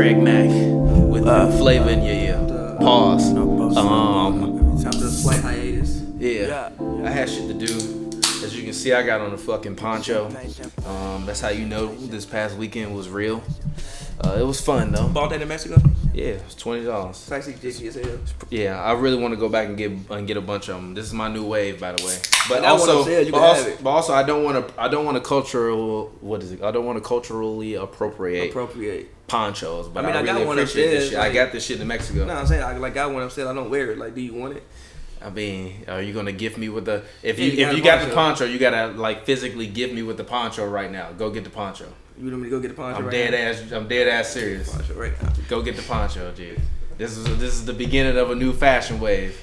Craig Mack with flavor in your ear. Pause. Time for the slight hiatus. Yeah, I had shit to do. As you can see, I got on a fucking poncho. That's how you know this past weekend was real. It was fun though. Bought that in Mexico? Yeah, it was $20. It's actually dizzy as hell. Yeah, I really want to go back and get a bunch of them. This is my new wave, by the way. But also, I don't want to I don't want to culturally appropriate ponchos. But I really got one upstairs. This shit. Like, I got this shit in Mexico. No, I'm saying I got one upstairs. I don't wear it. Like, do you want it? I mean, are you gonna gift me with the? If you got the poncho, you gotta like physically give me with the poncho right now. Go get the poncho. You want me to go get the poncho? I'm dead ass serious. Go get the poncho, G. This is the beginning of a new fashion wave.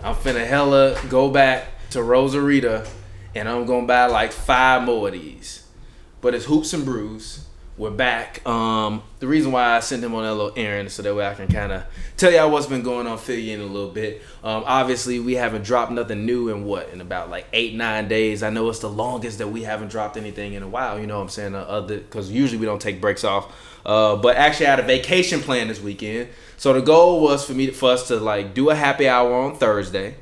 I'm finna hella go back to Rosarita, and I'm gonna buy like 5 more of these. But it's Hoops and Brews. We're back. The reason why I sent him on that little errand so that way I can kind of tell y'all what's been going on, fill you in a little bit. Obviously, we haven't dropped nothing new in about like 8-9 days. I know it's the longest that we haven't dropped anything in a while. You know what I'm saying? Because usually we don't take breaks off. But actually, I had a vacation plan this weekend. So the goal was for us to like do a happy hour on Thursday.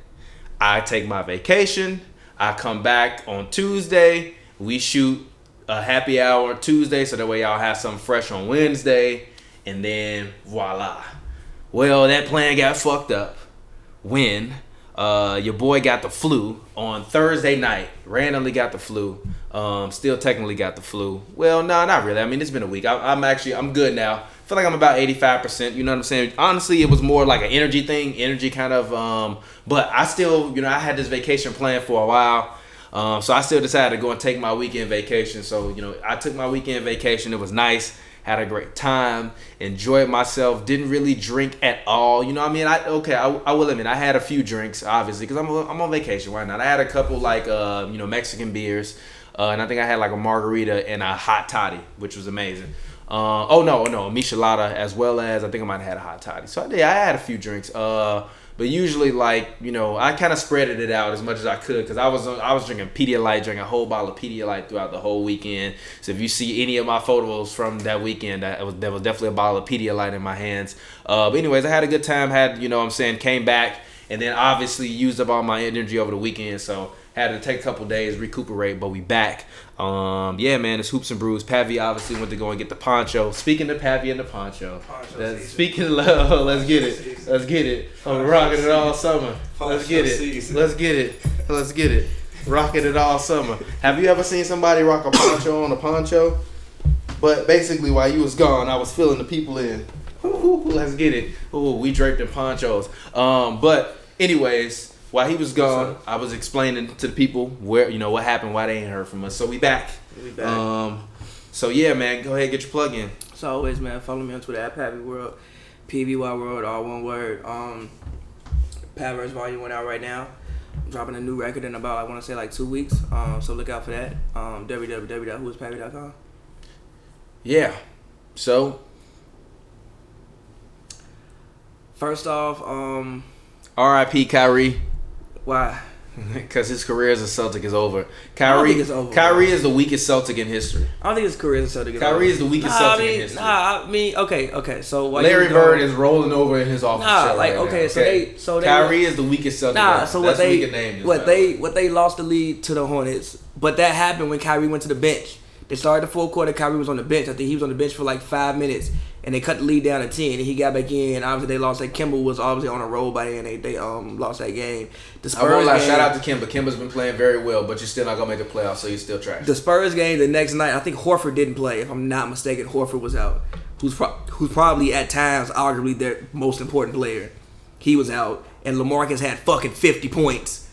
I take my vacation. I come back on Tuesday. We shoot a happy hour Tuesday, so that way y'all have something fresh on Wednesday, and then voila. Well, that plan got fucked up when your boy got the flu on Thursday night. Randomly got the flu. Still technically got the flu. Well, no, not really. I mean, it's been a week. I'm good now. Feel like I'm about 85%. You know what I'm saying? Honestly, it was more like an energy thing. Energy kind of. But I still, I had this vacation plan for a while. So I still decided to go and take my weekend vacation. So, I took my weekend vacation. It was nice. Had a great time. Enjoyed myself. Didn't really drink at all. You know what I mean? I will admit, I had a few drinks, obviously, because I'm on vacation. Why not? I had a couple, like, Mexican beers. And I think I had, like, a margarita and a hot toddy, which was amazing. No, michelada, as well as I think I might have had a hot toddy. So I had a few drinks. But usually, I kind of spreaded it out as much as I could because I was drinking Pedialyte, drinking a whole bottle of Pedialyte throughout the whole weekend. So if you see any of my photos from that weekend, there was definitely a bottle of Pedialyte in my hands. But anyways, I had a good time, came back, and then obviously used up all my energy over the weekend. So had to take a couple days, recuperate, but we back. Yeah, man, it's Hoops and Brews. Pavi obviously went to go and get the poncho. Speaking of Pavi and the poncho speaking of love, let's get it. Let's get it. I'm rocking it all summer. Let's get it. Let's get it. Let's get it. Rocking it all summer. Have you ever seen somebody rock a poncho on a poncho? But basically, while you was gone, I was filling the people in. Ooh, let's get it. Ooh, we draped in ponchos. But anyways, while he was gone, I was explaining to the people where what happened, why they ain't heard from us. So we back. So yeah, man, go ahead, get your plug in. As always, man, follow me on Twitter at PavyWorld, PVYWorld, all one word. Paviverse Volume 1 out right now. I'm dropping a new record in about 2 weeks. So look out for that. www.whoispavy.com. Yeah. So first off, R.I.P. Kyrie. Why? Because his career as a Celtic is over. Kyrie is the weakest Celtic in history. I don't think his career as a Celtic is over. Kyrie is the weakest Celtic in history. Okay. So Larry Bird is rolling over in his office. Kyrie is the weakest Celtic. So what they lost the lead to the Hornets, but that happened when Kyrie went to the bench. They started the fourth quarter. Kyrie was on the bench. I think he was on the bench for 5 minutes. And they cut the lead down to 10, and he got back in. Obviously, they lost. Kemba was obviously on a roll by then. They lost that game. The Spurs shout out to Kemba. Kemba's been playing very well, but you're still not gonna make the playoffs, so you're still trash. The Spurs game the next night, I think Horford didn't play. If I'm not mistaken, Horford was out. Who's probably at times arguably their most important player. He was out, and LaMarcus had fucking 50 points.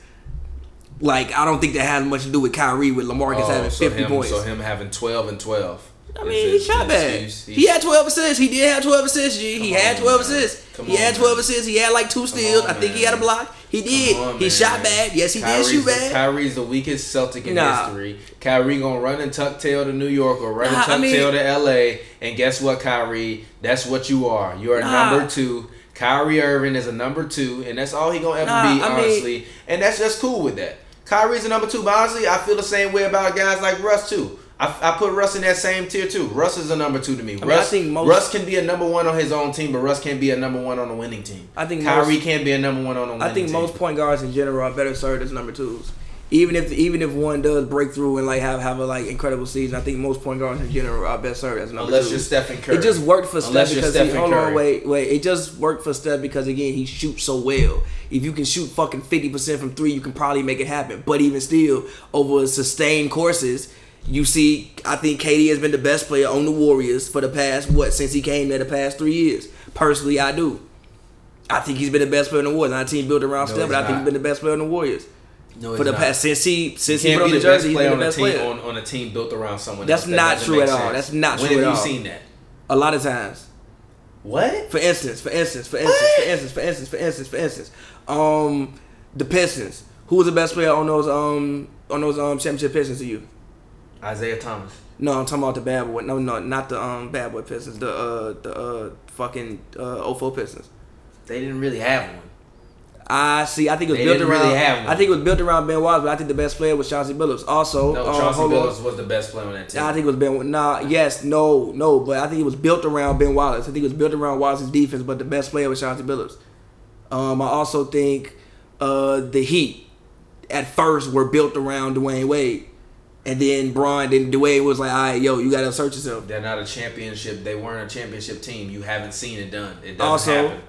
I don't think that had much to do with Kyrie with LaMarcus having 50 points. So him having 12 and 12. I mean, he shot bad. He had 12 assists. He did have 12 assists. He had 12 assists. He had 12 assists. He had 2 steals. I think he had a block. He did. He shot bad. Yes, he did shoot bad. Kyrie's the weakest Celtic in history. Kyrie gonna run and tuck tail to New York or run and tuck tail to LA. And guess what, Kyrie? That's what you are. You are number 2. Kyrie Irving is a number 2, and that's all he gonna ever be, honestly. And that's cool with that. Kyrie's a number 2. But honestly, I feel the same way about guys like Russ too. I put Russ in that same tier too. Russ is a number two to me. I think Russ can be a number one on his own team, but Russ can't be a number one on a winning team. I think Kyrie can't be a number one on a winning team. I think most point guards in general are better served as number twos. Even if one does break through and like have a like incredible season, I think most point guards in general are best served as number two. Unless you're Stephen Curry. It just worked for Steph because It just worked for Steph because again he shoots so well. If you can shoot fucking 50% from three, you can probably make it happen. But even still, over sustained courses, you see, I think KD has been the best player on the Warriors for the past since he came there the past 3 years. Personally, I do. I think he's been the best player in the Warriors. Not a team built around Steph, but I think he's been the best player in the Warriors. No, for the past since he put on the jersey, he's been the best player on a team built around someone. That's not true at all. That's not true at all. When have you seen that? A lot of times. What? For instance, the Pistons. Who was the best player on those championship Pistons to you? Isaiah Thomas. No, I'm talking about the bad boy. No, not the bad boy Pistons. The fucking 04 Pistons. They didn't really have one. I see. I think it was built around. I think it was built around Ben Wallace, but I think the best player was Chauncey Billups. Also, no, Chauncey Billups was the best player on that team. I think it was Ben. But I think it was built around Ben Wallace. I think it was built around Wallace's defense, but the best player was Chauncey Billups. I also think the Heat at first were built around Dwayne Wade, and then Dwayne was like, "All right, yo, you gotta assert yourself." They're not a championship. They weren't a championship team. You haven't seen it done. It doesn't happen.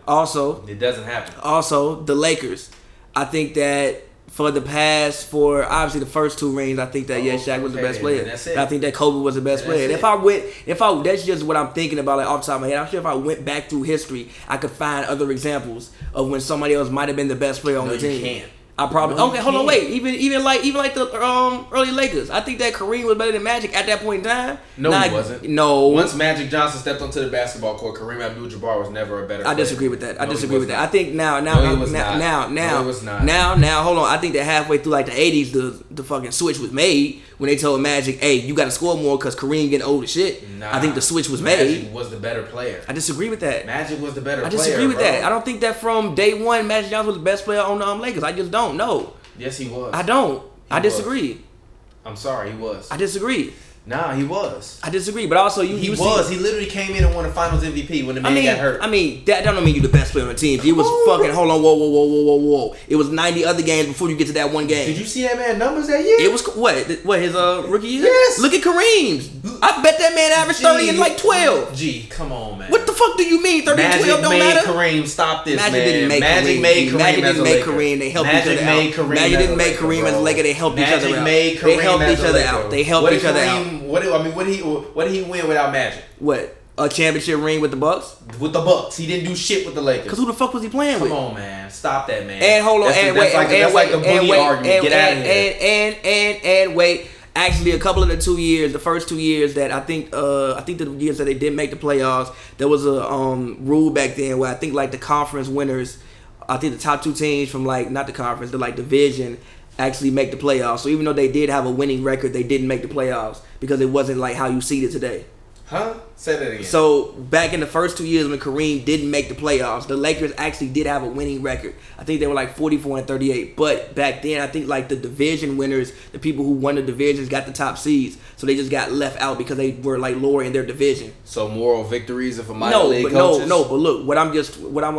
Also, the Lakers. I think that for the past, obviously the first two rings, I think that Shaq was the best player. That's it. I think that Kobe was the best player. That's just what I'm thinking about, like off the top of my head. I'm sure if I went back through history, I could find other examples of when somebody else might have been the best player on the team. Wait. Even like the early Lakers, I think that Kareem was better than Magic at that point in time. He wasn't. No. Once Magic Johnson stepped onto the basketball court, Kareem Abdul-Jabbar was never a better player. I disagree with that. I think now. Hold on. I think that halfway through like the 80s, the fucking switch was made when they told Magic, "Hey, you got to score more because Kareem getting old as shit." I think the switch was made. Magic was the better player. I disagree with that. Magic was the better player. I disagree with that. I don't think that from day one Magic Johnson was the best player on the Lakers. I just don't. No. Yes, he was. I don't. I disagree. I'm sorry, he was. I disagree. Nah, he was. I disagree, but also you was. He literally came in and won the Finals MVP when the man got hurt. I mean, that don't mean you the best player on the team. It was fucking. Hold on, whoa. It was 90 other games before you get to that one game. Did you see that man numbers that year? It was what his rookie year? Yes. Look at Kareem's. I bet that man averaged 30 and like 12. Come on, man. What the fuck do you mean 30 and 12 don't matter? Kareem, stop this, Magic man. Magic didn't make Kareem. They helped each other out. Magic didn't make Kareem as a Laker. They helped each other out. They helped each other out. What did he win without Magic? What? A championship ring with the Bucks? With the Bucks. He didn't do shit with the Lakers. Because who the fuck was he playing with? Come on, man. Stop that, man. And hold on. That's like the Boogie argument. Get out of here. Actually, a couple of the 2 years that I think the years that they didn't make the playoffs, there was a rule back then where I think like the conference winners, I think the top two teams from like, not the conference, the like division, actually make the playoffs. So even though they did have a winning record, they didn't make the playoffs because it wasn't like how you see it today. Huh? Say that again. So back in the first 2 years when Kareem didn't make the playoffs, the Lakers actually did have a winning record. I think they were like 44-38. But back then, I think like the division winners, the people who won the divisions got the top seeds. So they just got left out because they were like lower in their division. So moral victories are for minor league coaches? But look, what I'm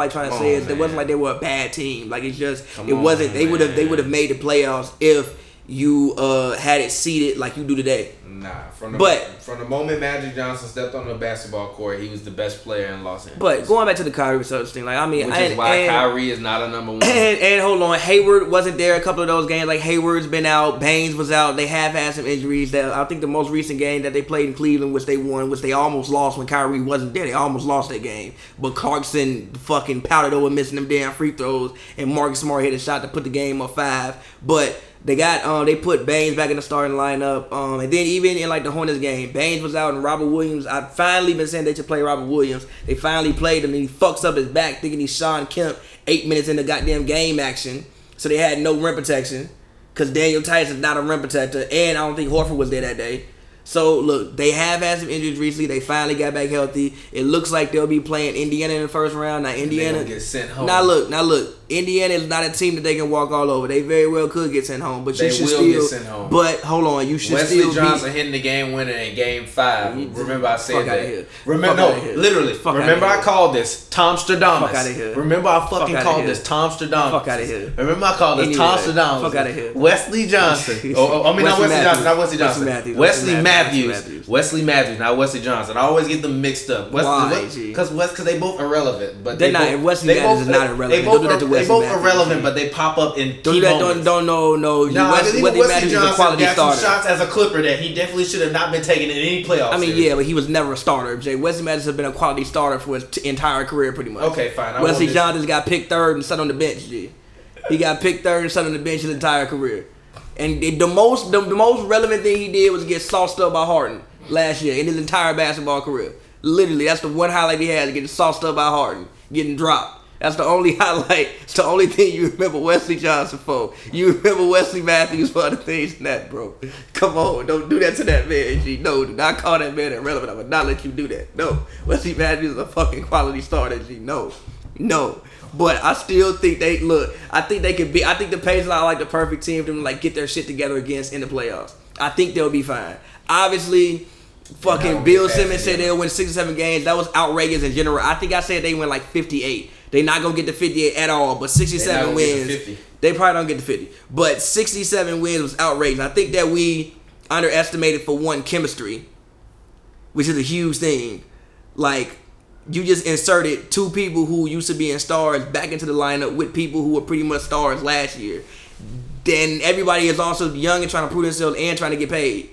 trying to say is it wasn't like they were a bad team. Like it's just it wasn't. They would have made the playoffs if you had it seeded like you do today. Nah, from the moment Magic Johnson stepped on the basketball court, he was the best player in Los Angeles. But going back to the Kyrie research thing, which is why Kyrie is not a number one. And hold on, Hayward wasn't there a couple of those games. Like Hayward's been out, Baines was out. They have had some injuries. That I think the most recent game that they played in Cleveland, which they won, which they almost lost when Kyrie wasn't there. They almost lost that game. But Clarkson fucking pouted over missing them damn free throws, and Marcus Smart hit a shot to put the game up 5. But they put Baines back in the starting lineup, and then even in like the Hornets game, Baines was out and Robert Williams. I've finally been saying they should play Robert Williams. They finally played him, and he fucks up his back thinking he's Sean Kemp 8 minutes into goddamn game action. So they had no rim protection because Daniel Tice is not a rim protector, and I don't think Horford was there that day. So look, they have had some injuries recently. They finally got back healthy. It looks like they'll be playing Indiana in the first round. Now Indiana get sent home. Now look, Indiana is not a team that they can walk all over. They very well could get sent home, but they will still get sent home. But hold on, you should Wesley Johnson hitting the game winner in Game 5. Remember I said that. Remember I called this Tom Stradamus. Remember I fucking called this Tom Stradamus. Fuck out of here. Remember I called this Tom Stradamus. Fuck out of here. Wesley Johnson. I mean, not Wesley Johnson. Wesley Matthews. Wesley Matthews, not Wesley Johnson. I always get them mixed up. Why? Because they both irrelevant, but they're not. Wesley Matthews is not irrelevant. They both irrelevant, but they pop up in key moments. Wesley Johnson got some shots as a Clipper that he definitely should have not been taking in any playoff series. Yeah, but he was never a starter. Wesley Matthews has been a quality starter for his entire career, pretty much. Okay, fine. Wesley Johnson's got picked third and sat on the bench. He got picked third and sat on the bench his entire career. And the most relevant thing he did was get sauced up by Harden last year in his entire basketball career. Literally, that's the one highlight he has: getting sauced up by Harden, getting dropped. That's the only highlight. It's the only thing you remember Wesley Johnson for. You remember Wesley Matthews for other things than that, bro. Come on. Don't do that to that man, G. No, do not call that man irrelevant. I would not let you do that. No. Wesley Matthews is a fucking quality starter, G. No. No. But I still think I think the Pacers are like the perfect team for them to like get their shit together against in the playoffs. I think they'll be fine. Obviously, fucking Bill Simmons said they'll win 6 or 7 games. That was outrageous in general. I think I said they win like 58. They not going to get to 58 at all, but 67 wins. They probably don't get to 50. But 67 wins was outrageous. I think that we underestimated, for one, chemistry, which is a huge thing. Like, you just inserted two people who used to be in stars back into the lineup with people who were pretty much stars last year. Then everybody is also young and trying to prove themselves and trying to get paid.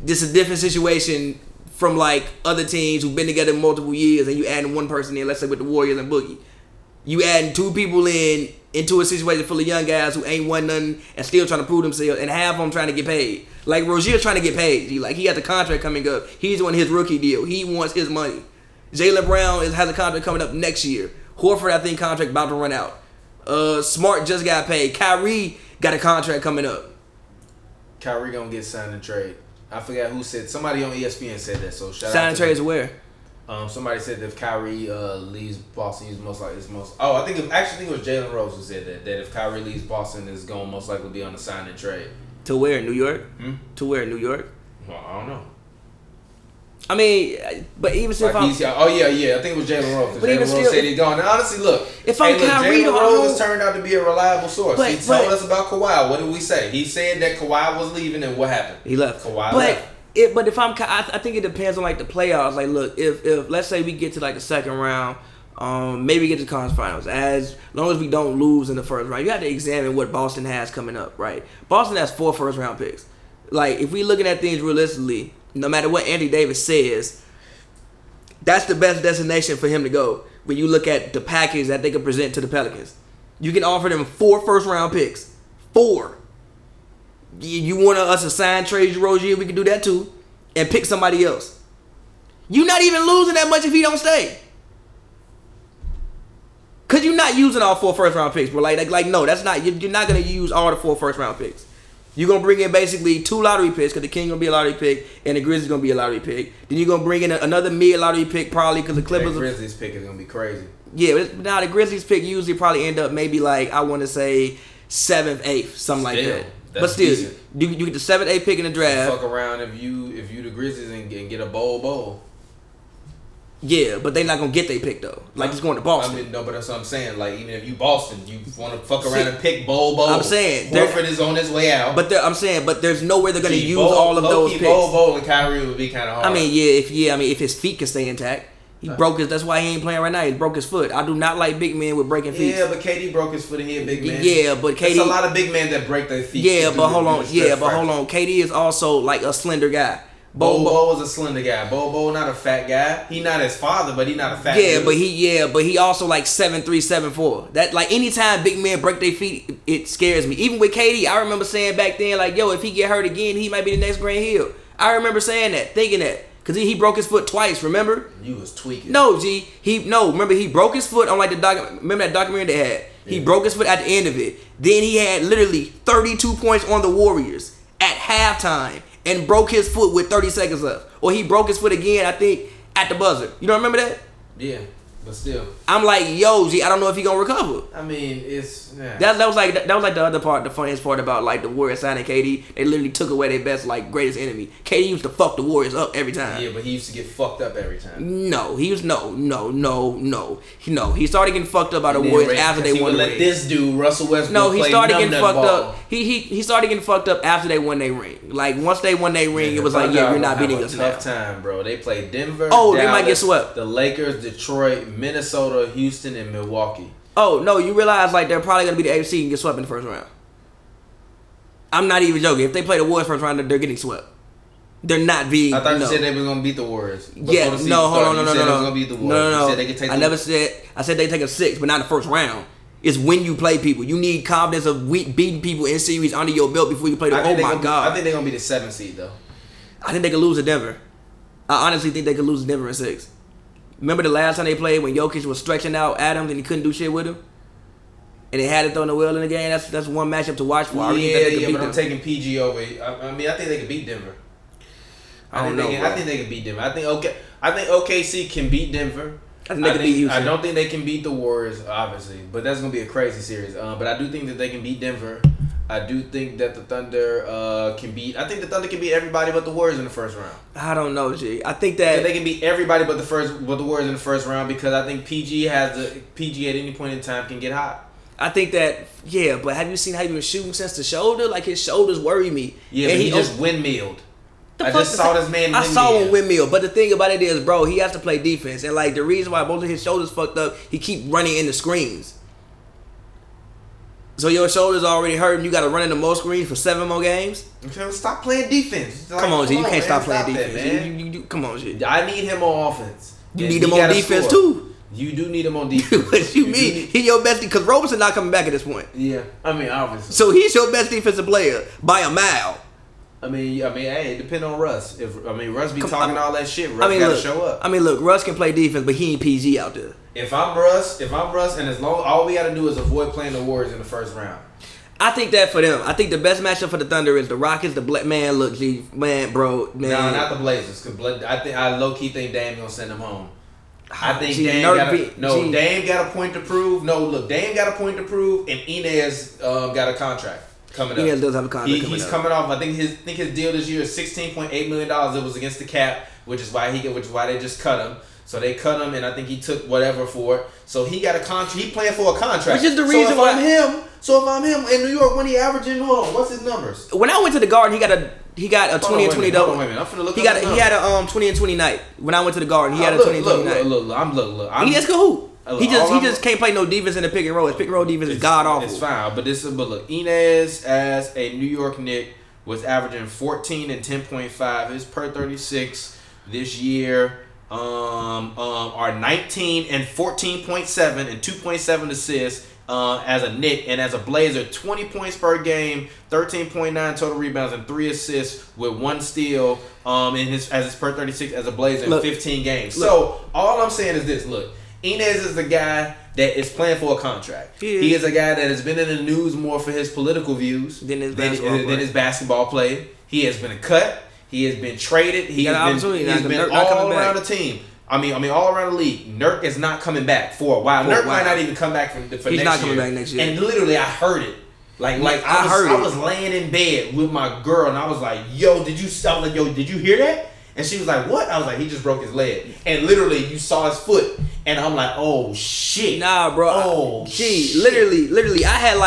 This is a different situation from, like, other teams who've been together multiple years and you adding one person in, let's say with the Warriors and Boogie. You adding two people in into a situation full of young guys who ain't won nothing and still trying to prove themselves, and half of them trying to get paid. Like, Rozier's trying to get paid. He got the contract coming up. He's on his rookie deal. He wants his money. Jaylen Brown has a contract coming up next year. Horford, I think, contract about to run out. Smart just got paid. Kyrie got a contract coming up. Kyrie gonna get signed and trade. I forgot who said. Somebody on ESPN said that. So shout out to sign and trade is where. Somebody said that if Kyrie leaves Boston, he's most likely I think it was Jalen Rose who said that if Kyrie leaves Boston, it's going to most likely be on the sign and trade. To where? New York? To where? New York? Well, I don't know. I mean, but even if I think it was Jalen Rose. But Jalen Rose said he's gone. Now, honestly, look. Jalen Rose has turned out to be a reliable source. He told us about Kawhi. What did we say? He said that Kawhi was leaving, and what happened? He left. Kawhi left. I think it depends on like the playoffs. Like, look, if let's say we get to like the second round, maybe get to the conference finals. As long as we don't lose in the first round, you have to examine what Boston has coming up, right? Boston has 4 first round picks. Like, if we looking at things realistically, no matter what Anthony Davis says, that's the best destination for him to go. When you look at the package that they can present to the Pelicans, you can offer them 4 first round picks. 4. You want us to sign Trae Rozier? We can do that too, and pick somebody else. You're not even losing that much if he don't stay, cause you're not using all 4 first round picks. But like no, that's not. You're not gonna use all the 4 first round picks. You're gonna bring in basically 2 lottery picks, cause the King gonna be a lottery pick and the Grizzlies gonna be a lottery pick. Then you're gonna bring in another mid lottery pick probably, cause the Clippers. The Grizzlies pick is gonna be crazy. Yeah, now the Grizzlies pick usually probably end up maybe like, I want to say 7th, 8th, something still like that. That's but still, you get the 7th, 8th pick in the draft. Fuck around if you the Grizzlies and get a Bol Bol. Yeah, but they not gonna get their pick though. Like, it's going to Boston. I mean, no, but that's what I'm saying. Like, even if you Boston, you want to fuck around and pick Bol Bol. I'm saying Horford is on his way out. But there's nowhere they're gonna use all of those picks. Bol Bol and Kyrie would be kind of hard. I mean, if his feet can stay intact. He broke his. That's why he ain't playing right now. He broke his foot. I do not like big men with breaking feet. Yeah, but KD broke his foot and he a big man. Yeah, but KD. There's a lot of big men that break their feet. Yeah, but hold on. KD is also like a slender guy. Bol Bol was a slender guy. Bol Bol not a fat guy. He not his father, but he not a fat guy. Yeah, but he also like 7'3", 7'4". That, like, anytime big men break their feet, it scares me. Even with KD, I remember saying back then, like, yo, if he get hurt again, he might be the next Grant Hill. I remember saying that, thinking that. Cause he broke his foot twice, remember? You was tweaking. No, G. Remember he broke his foot on like remember that documentary they had? He broke his foot at the end of it. Then he had literally 32 points on the Warriors at halftime and broke his foot with 30 seconds left. Or he broke his foot again, I think, at the buzzer. You don't remember that? Yeah. But still, I'm like, yo, G, I don't know if he gonna recover. I mean, it's that was like the other part, the funniest part about like the Warriors signing KD. They literally took away their best, like, greatest enemy. KD used to fuck the Warriors up every time. Yeah, but he used to get fucked up every time. No. He started getting fucked up by the Warriors after they won the ring. Let this dude, Russell Westbrook. No, he started getting fucked up. He started getting fucked up after they won their ring. Like, once they won their ring, it was like, yeah, you're not beating us now. Tough time, bro. They played Denver. Oh, Dallas, they might get swept. The Lakers, Detroit, Minnesota, Houston, and Milwaukee. Oh, no, you realize, like, they're probably going to be the AFC and get swept in the first round. I'm not even joking. If they play the Warriors first round, they're getting swept. They're not being... I thought you said they were going to beat the Warriors. Yeah, no, hold on, no. I never said... I said they take a six, but not in the first round. It's when you play people. You need confidence of beating people in series under your belt before you play them. Oh, my God. I think they're going to be the 7th seed, though. I think they could lose to Denver. I honestly think they could lose to Denver in 6. Remember the last time they played when Jokic was stretching out Adams and he couldn't do shit with him? And they had it thrown the wheel in the game? That's one matchup to watch for. I think they could beat them. I'm taking PG over. I mean, I think they could beat Denver. I think they can beat Denver. I think OKC can beat Denver. I don't think they can beat the Warriors, obviously, but that's going to be a crazy series. But I do think that they can beat Denver. I do think that the Thunder can beat... I think the Thunder can beat everybody but the Warriors in the first round. I don't know, G. I think that... They can beat everybody but the Warriors in the first round because I think PG at any point in time can get hot. I think that... Yeah, but have you seen how he's been shooting since the shoulder? Like, his shoulders worry me. Yeah, and he just windmilled. I just saw this man windmill. I saw him windmill. But the thing about it is, bro, he has to play defense. And, like, the reason why both of his shoulders fucked up, he keep running into screens. So your shoulders already hurt and you got to run into most screens for 7 more games? Stop playing defense. Like, come on, G. You can't stop playing defense. Come on, G. I need him on offense. You need him on defense, too. You do need him on defense. What you mean? He your best... Because Robertson not coming back at this point. Yeah. I mean, obviously. So he's your best defensive player by a mile. I mean, hey, it depends on Russ. Russ be talking all that shit. Russ got to show up. I mean, look, Russ can play defense, but he ain't PG out there. If I'm Russ, and as long all we got to do is avoid playing the Warriors in the first round. I think that for them. I think the best matchup for the Thunder is the Rockets. No, not the Blazers. Cause I low key think Dame gonna send them home. Dame got a point to prove. No, look, Dame got a point to prove, and Inez got a contract. He does have a contract. He's coming off. I think his deal this year is $16.8 million. It was against the cap, which is why they just cut him. So they cut him, and I think he took whatever for it. So he got a contract. He playing for a contract, which is the reason why. So if I'm him in New York, when he averaging, hold on, what's his numbers? When I went to the Garden, he got a 20 and 20 double. Wait a minute, I'm finna look. He had a 20 and 20 night. When I went to the Garden, he had a 20 and 20 night. He just can hoop. He just can't play no defense in the pick and roll. His pick and roll defense is god awful. It's fine, but look, Inez as a New York Knick was averaging 14 and 10.5. His per 36 this year are 19 and 14.7 and 2.7 assists as a Knick, and as a Blazer, 20 points per game, 13.9 total rebounds, and 3 assists with 1 steal as his per 36 as a Blazer in 15 games. Look, so all I'm saying is this: look. Inez is the guy that is playing for a contract. He is a guy that has been in the news more for his political views than his basketball play. He has been cut. He has been traded. He's been all around the team. I mean, all around the league. Nurk is not coming back for a while. Nurk might not even come back for next year. He's not coming back next year. And literally, I heard it. I was laying in bed with my girl, and I was like, "Yo, did you hear that?" And she was like, "What?" I was like, "He just broke his leg." And literally, you saw his foot. And I'm like, "Oh, shit." Nah, bro. Oh, shit. Literally, I had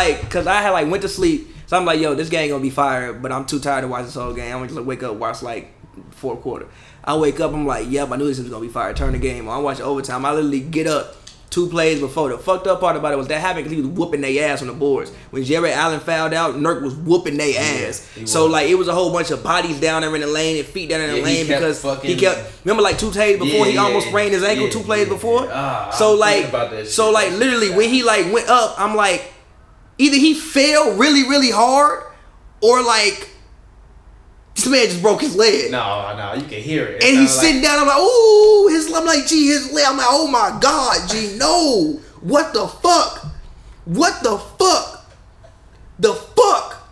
went to sleep. So I'm like, yo, this game gonna be fire. But I'm too tired to watch this whole game. I'm just gonna wake up, watch, like, fourth quarter. I wake up, I'm like, yep, I knew this was gonna be fire. Turn the game on. I watch overtime. I literally get up 2 plays before. The fucked up part about it was that happened because he was whooping their ass on the boards. When Jared Allen fouled out, Nurk was whooping their ass. So, like, it was a whole bunch of bodies down there in the lane and feet down there in the lane because remember, like, 2 plays before he almost sprained his ankle 2 plays before? So, literally, when he, like, went up, I'm like, either he fell really, really hard or, like, this man just broke his leg. No, you can hear it. It's and he's sitting down. I'm like, ooh, I'm like, G, his leg. I'm like, oh my God, G, no. What the fuck? What the fuck? The fuck?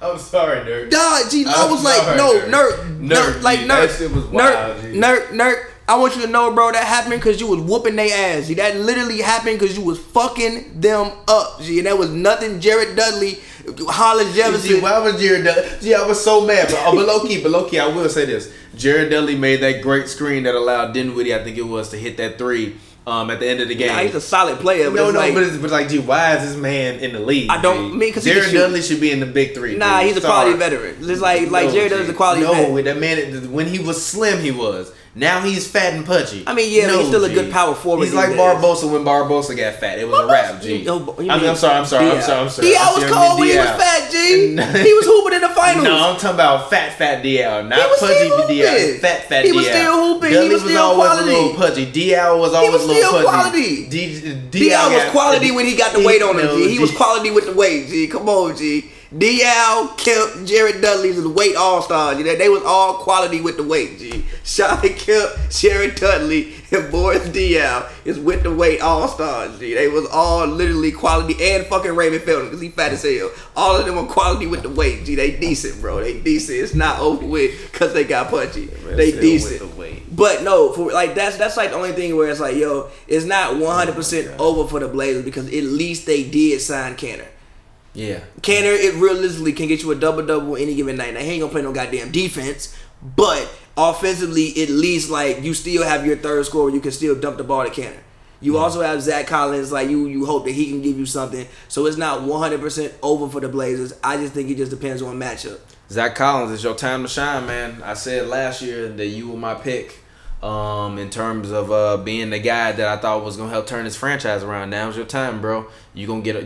I'm sorry, Nerd. Nah, G, I was like, no, Nerd. Nerd, like, Nerd. That shit was wild, G. Nerd, I want you to know, bro, that happened because you was whooping their ass. See, that literally happened because you was fucking them up. See, and that was nothing Jared Dudley, Hollis Jefferson. See, why was Jared Dudley? See, I was so mad. But low key, I will say this. Jared Dudley made that great screen that allowed Dinwiddie, I think it was, to hit that three. At the end of the game, he's a solid player. But it's like, dude, why is this man in the league? Because Jared Dudley should be in the big three. Nah, he's a quality veteran. It's like Jared Dudley's a quality veteran. No, that man, when he was slim, he was. Now he's fat and pudgy. I mean, yeah, he's still a good power forward. He's like Barbosa when Barbosa got fat. It was a wrap, G. I'm sorry. D.L. was cold when he was fat, G. He was hooping in the finals. No, I'm talking about fat D.L. Not pudgy D.L. Fat D.L. He was still hooping. He was still quality. He was always a little pudgy. D.L. was always a little pudgy. D.L. was quality when he got the weight on him, G. He was quality with the weight, G. Come on, G. D.L., Kemp, Jared Dudley's the weight all-stars. They was all quality with the weight, G. Sean Kemp, Jared Dudley, and Boris D.L. is with the weight all-stars, G. They was all literally quality, and fucking Raymond Felton, because he fat as hell. All of them are quality with the weight, G. They decent, bro. They decent. It's not over with because they got punchy. They decent. But no, for like that's like the only thing where it's like, yo, it's not 100% over for the Blazers because at least they did sign Canner. Yeah. Canner, it realistically can get you a double-double any given night. Now, he ain't gonna play no goddamn defense, but offensively, at least, like, you still have your third scorer. You can still dump the ball to Canner. You also have Zach Collins. Like, you hope that he can give you something. So, it's not 100% over for the Blazers. I just think it just depends on matchup. Zach Collins, it's your time to shine, man. I said last year that you were my pick in terms of being the guy that I thought was gonna help turn this franchise around. Now's your time, bro. You gonna get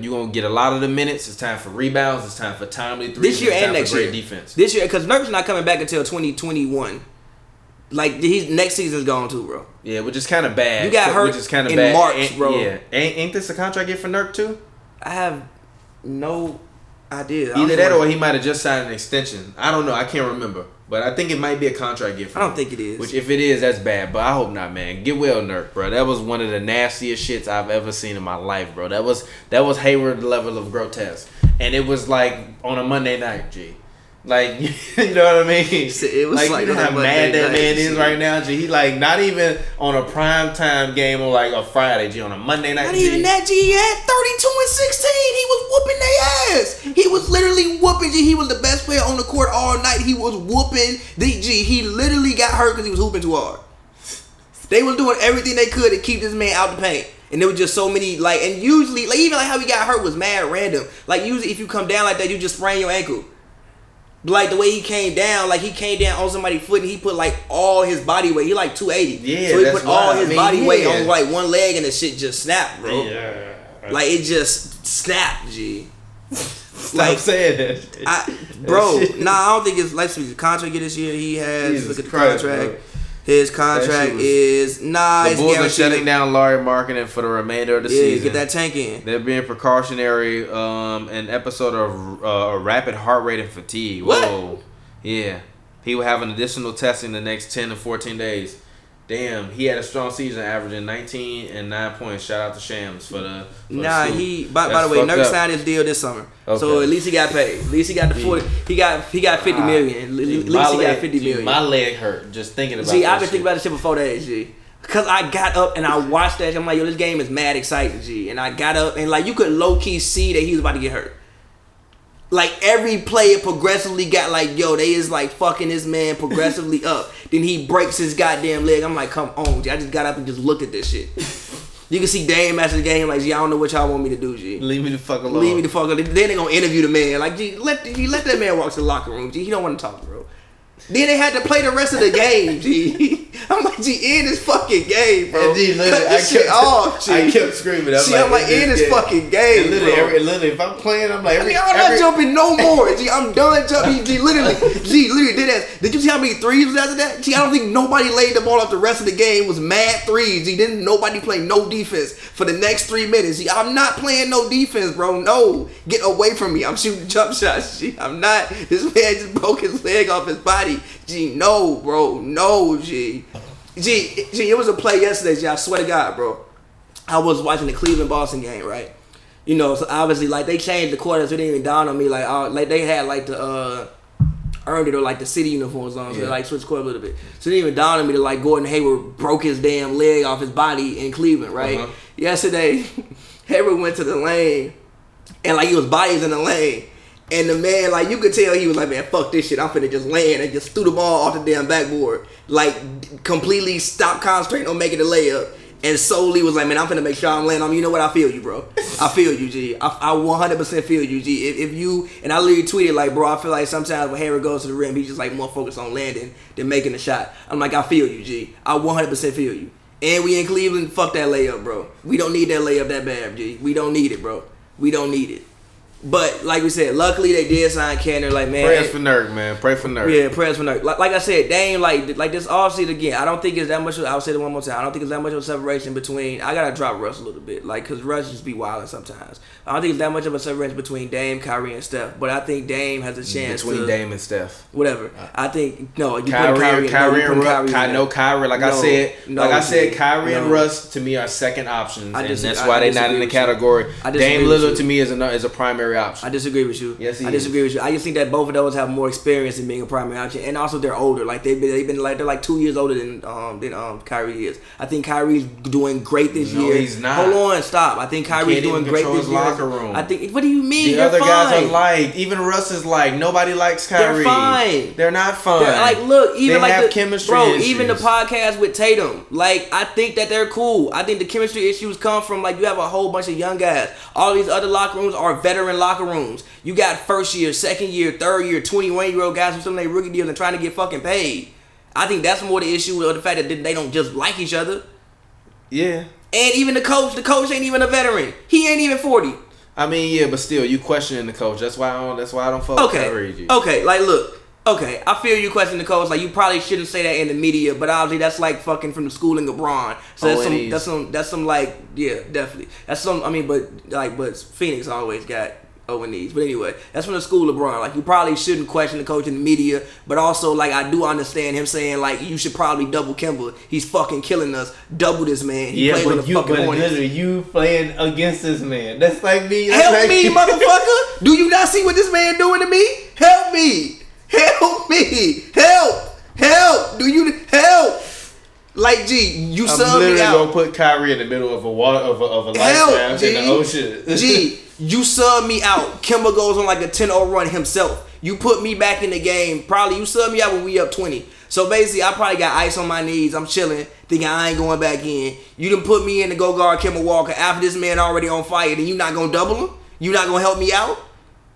a lot of the minutes. It's time for rebounds. It's time for timely threes. This year and next year. Defense. This year, because Nurkic's not coming back until 2021. Like he's next season's gone too, bro. Yeah, which is kind of bad. You got hurt in bad. March, bro. Yeah, ain't this a contract get for Nurk too? I have no idea. Either that or he might have just signed an extension. I don't know. I can't remember. But I think it might be a contract gift for him. I don't think it is. Which, if it is, that's bad. But I hope not, man. Get well, Nurk, bro. That was one of the nastiest shits I've ever seen in my life, bro. That was Hayward level of grotesque. And it was like on a Monday night, G. Like, you know what I mean? It was like you know how mad that man is right now, G. He like not even on a prime time game on like a Friday, G. On a Monday night, not G. Even that, G. He had 32 and 16. He was whooping their ass. He was literally whooping, G. He was the best player on the court all night. He was whooping the G. He literally got hurt because he was hooping too hard. They was doing everything they could to keep this man out the paint. And there was just so many, like, and usually, like, even like how he got hurt was mad random. Like, usually if you come down like that, you just sprain your ankle. Like, the way he came down, like, he came down on somebody's foot and he put, like, all his body weight. He, like, 280. Yeah, so he put all his body weight on, like, one leg and the shit just snapped, bro. Yeah. Like, it just snapped, G. Stop saying that. I don't think it's, like, his contract this year. He has, Jesus look at the Christ, contract. Bro. His contract is the Bulls are shutting down Lauri Markkanen for the remainder of the season. Yeah, get that tank in. They're being precautionary. An episode of rapid heart rate and fatigue. What? Whoa. Yeah, he will have an additional testing the next 10 to 14 days. Damn, he had a strong season, averaging 19 and 9 points. Shout out to Shams for the. By the way, Nurk signed his deal this summer, okay. So at least he got paid. At least he got the 40. He got 50 million. At least he got 50 million. My leg hurt just thinking about. I've been thinking about this shit for 4 days, G. Because I got up and I watched that. I'm like, yo, this game is mad exciting, G. And I got up and like you could low key see that he was about to get hurt. Like every player progressively got like, yo, they is like fucking this man progressively up. Then he breaks his goddamn leg. I'm like, come on, G. I just got up and just looked at this shit. You can see Dame after the game like, G, I don't know what y'all want me to do, G. Leave me the fuck alone. Then they gonna interview the man. Like, G, let that man walk to the locker room, G. He don't want to talk, bro. Then they had to play the rest of the game, G. I'm like, G, end this fucking game, bro. And G, literally, I kept screaming. I'm like, end this fucking game, and literally, bro. If I'm playing, I'm like, I'm not jumping no more, G. I'm done jumping, G. Literally did that. Did you see how many threes was after that? G, I don't think nobody laid the ball up the rest of the game. It was mad threes, G. Didn't nobody play no defense for the next 3 minutes, G. I'm not playing no defense, bro. No. Get away from me. I'm shooting jump shots, G. I'm not. This man just broke his leg off his body. G, no, bro. No, G. It was a play yesterday, G. I swear to God, bro. I was watching the Cleveland-Boston game, right? You know, so obviously, like, they changed the quarters. It didn't even dawn on me. Like, they had, like, the earned it, or like the city uniforms on, so they like switched club a little bit. So it didn't even dawn on me that like Gordon Hayward broke his damn leg off his body in Cleveland, right? Uh-huh. Yesterday, Hayward went to the lane, and like he was bodies in the lane. And the man, like, you could tell he was like, man, fuck this shit. I'm finna just land and just threw the ball off the damn backboard. Like, completely stopped concentrating on making the layup. And solely was like, man, I'm finna make sure I'm landing. I mean, you know what? I feel you, bro. I feel you, G. I 100% feel you, G. If you, and I literally tweeted, like, bro, I feel like sometimes when Hayward goes to the rim, he's just, like, more focused on landing than making the shot. I'm like, I feel you, G. I 100% feel you. And we in Cleveland, fuck that layup, bro. We don't need that layup that bad, G. We don't need it, bro. We don't need it. But, like we said, luckily they did sign Cantor. Like, man. Prayers for Nurk, man. Pray for Nurk. Yeah, prayers for Nurk. Like I said, they ain't like this offseason again. I don't think it's that much. I'll say it one more time. I don't think it's that much of a separation between. I got to drop Russ a little bit. Like, because Russ just be wilding sometimes. I don't think it's that much of a separation between Dame, Kyrie, and Steph. But I think Dame has a chance between Dame and Steph. Whatever. I think. No, you Kyrie, put Kyrie and Russ. No, Kyrie. Like I said, Kyrie and Russ to me are second options. And that's why they're not in the category. Dame Lillard to me is a primary option. I disagree with you. Yes, I disagree with you. I just think that both of those have more experience in being a primary option, and also they're older. Like they're like 2 years older than Kyrie is. I think Kyrie's doing great this year. No, he's not. Hold on, stop. I think Kyrie's doing great this year. Locker room. I think. What do you mean? The other guys are like. Even Russ is like. Nobody likes Kyrie. They're fine. They're not fun. They're like, look, even they like have the chemistry issues. Even the podcast with Tatum. Like, I think that they're cool. I think the chemistry issues come from like you have a whole bunch of young guys. All these other locker rooms are veteran locker rooms. You got first year, second year, third year, 21-year-old guys from some of their rookie deals and trying to get fucking paid. I think that's more the issue with the fact that they don't just like each other. Yeah. And even the coach ain't even a veteran. He ain't even 40. I mean, yeah, but still, you questioning the coach. That's why I don't fuck with Kyrie. Okay, like, look. Okay, I feel you questioning the coach. Like, you probably shouldn't say that in the media, but obviously that's like fucking from the school in LeBron. So that's some like, yeah, definitely. That's some, I mean, but Phoenix always got Owen E's. But anyway, that's from the school LeBron. Like, you probably shouldn't question the coach in the media, but also, like, I do understand him saying, like, you should probably double Kemba. He's fucking killing us. Double this man. He played on the fucking Hornets. You playing against this man. That's like me. Help me, motherfucker. Do you not see what this man doing to me? Help me. Help me! Help! Do you help? Like, G, you sub me out. I'm literally gonna put Kyrie in the middle of a lifetime in the ocean. G, you sub me out. Kemba goes on like a 10-0 run himself. You put me back in the game. Probably you sub me out when we up 20. So basically, I probably got ice on my knees. I'm chilling, thinking I ain't going back in. You done put me in to go guard Kemba Walker after this man already on fire. Then you not gonna double him? You not gonna help me out?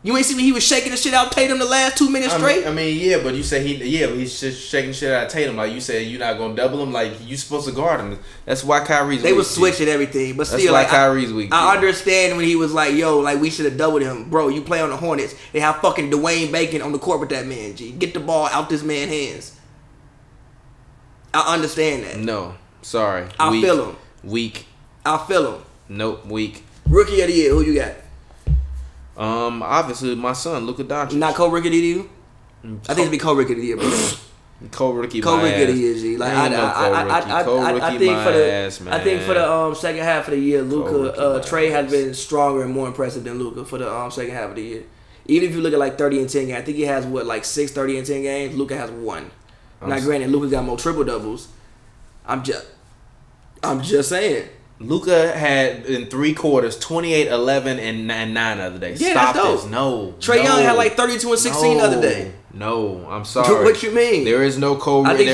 You ain't see when he was shaking the shit out Tatum the last 2 minutes straight? I mean, yeah, but you say he's just shaking shit out Tatum. Like, you said you're not going to double him. Like, you supposed to guard him. That's why Kyrie's weak. They were switching everything. But still, like, Kyrie's weak. I understand when he was like, yo, like, we should have doubled him. Bro, you play on the Hornets. They have fucking Dwayne Bacon on the court with that man, G. Get the ball out this man's hands. I understand that. No. Sorry. I feel him. Weak. I feel him. Nope. Weak. Rookie of the year. Who you got? Obviously my son Luka Doncic. Not co-rookie to you? I think it'd be co-rookie of the year, bro. Co-rookie of the year, G. Like, I think for the second half of the year, Luka Trae has been stronger and more impressive than Luka for the second half of the year. Even if you look at like 30 and 10 games, I think he has like 6 30 and 10 games. Luka has 1. Now, granted, Luka's got more triple doubles. I'm just saying. Luka had in 3 quarters 28, 11, and 9 the other day. Yeah, stop this. No. Trae Young had like 32 and 16 the other day. No, I'm sorry. What you mean? There is no co-rookie of the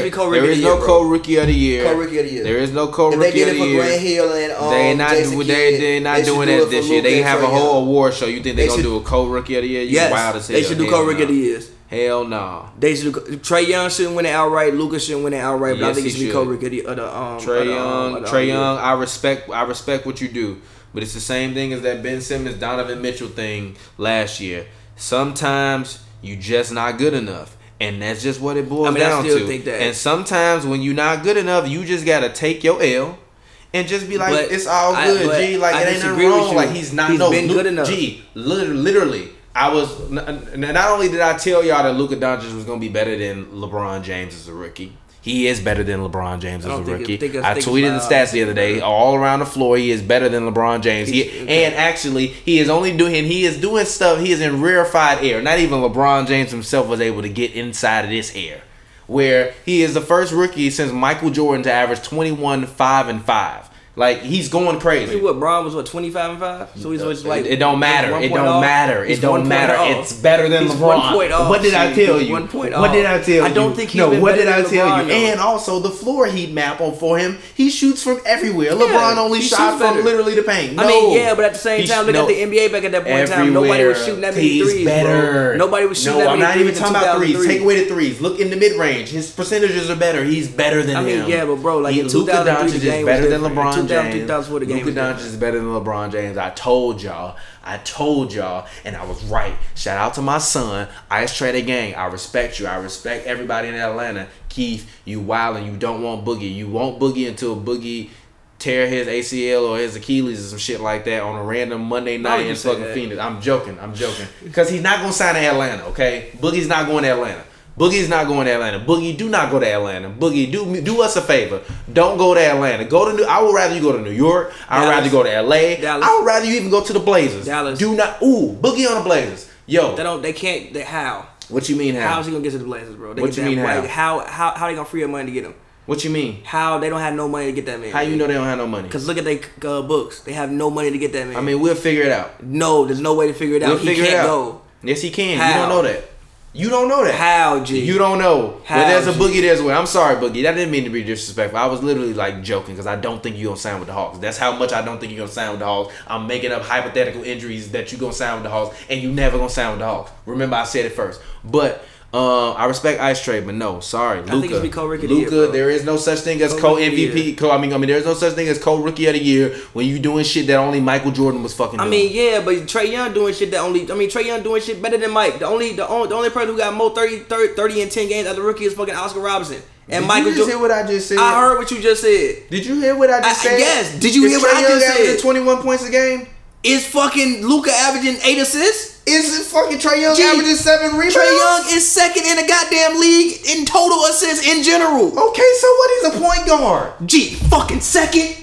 year. Co-rookie of the year. There is no co-rookie of the year. They did it for Grant Hill and they're not doing that this year. They have a whole award show. You think they're going to do a co-rookie of the year? Yes. Wild as hell. They should do co-rookie of the years. Hell no. They should. Trae Young shouldn't win it outright. Luka shouldn't win it outright. But yes, I think he should be co-rookie of the Trae Young. I respect what you do, but it's the same thing as that Ben Simmons, Donovan Mitchell thing last year. Sometimes you just not good enough, and that's just what it boils down to. I still think that. And sometimes when you're not good enough, you just gotta take your L. And just be like, but it's all good, G. Like, it ain't nothing wrong. Like, he's not been good enough. G, literally. Not only did I tell y'all that Luka Doncic was going to be better than LeBron James as a rookie, He is better than LeBron James as a rookie. I tweeted the stats the other day. All around the floor, he is better than LeBron James. And actually, he is doing stuff. He is in rarefied air. Not even LeBron James himself was able to get inside of this air, where he is the first rookie since Michael Jordan to average 21, 5, and 5. Like, he's going crazy. Bron was 25 and 5, so he's like it don't matter. It don't matter. It's better than LeBron. What did I tell you? I don't think he's been better than LeBron. And also the floor heat map on for him. He shoots from everywhere. Yeah, LeBron only shot from literally the paint. No. I mean, yeah, but at the same time, look at the NBA back at that point in time. Nobody was shooting that many threes. Nobody was shooting that many threes. No, I'm not even talking about threes. Take away the threes. Look in the mid range. His percentages are better. He's better than him. I mean, yeah, but bro, like in 2003, the game was better than LeBron. Luka Doncic is better than LeBron James. I told y'all, and I was right. Shout out to my son, Ice Trader Gang. I respect you. I respect everybody in Atlanta. Keith, you wild and you don't want Boogie. You want Boogie until Boogie tear his ACL or his Achilles or some shit like that on a random Monday night in fucking Phoenix. I'm joking. Because he's not going to sign to Atlanta, okay? Boogie's not going to Atlanta. Boogie, do not go to Atlanta. Boogie, do us a favor. Don't go to Atlanta. I would rather you go to New York. I would rather you go to LA. Dallas. I would rather you even go to the Blazers. Dallas. Boogie on the Blazers. Yo. How? What you mean how? How's he going to get to the Blazers, bro? How they going to free up money to get him? What you mean? How they don't have no money to get that man? How you know they don't have no money? Because look at their books. They have no money to get that man. I mean, we'll figure it out. No, there's no way to figure it out. He can't go. Yes, he can. How? You don't know that. How, G? You don't know. Well, there's a Boogie, there's a way. I'm sorry, Boogie. That didn't mean to be disrespectful. I was literally like joking because I don't think you're going to sign with the Hawks. That's how much I don't think you're going to sign with the Hawks. I'm making up hypothetical injuries that you're going to sign with the Hawks, and you're never going to sign with the Hawks. Remember, I said it first. But I respect Ice Trade, but no, sorry. Luka. I think he's been co-rookie of the year, bro. There is no such thing as co-MVP. There is no such thing as co-rookie of the year when you doing shit that only Michael Jordan was fucking doing. I mean, yeah, but Trae Young doing shit better than Mike. The only person who got more 30 and 10 games as a rookie is fucking Oscar Robertson. And Did you hear what I just said? I heard what you just said. Did you hear what I just said? Yes. Did you hear what I just said? Trae Young averaging 21 points a game? Is fucking Luka averaging 8 assists? Is it fucking Trae Young averaging 7 rebounds? Trae Young is second in the goddamn league in total assists in general. Okay, so what is a point guard? Fucking second?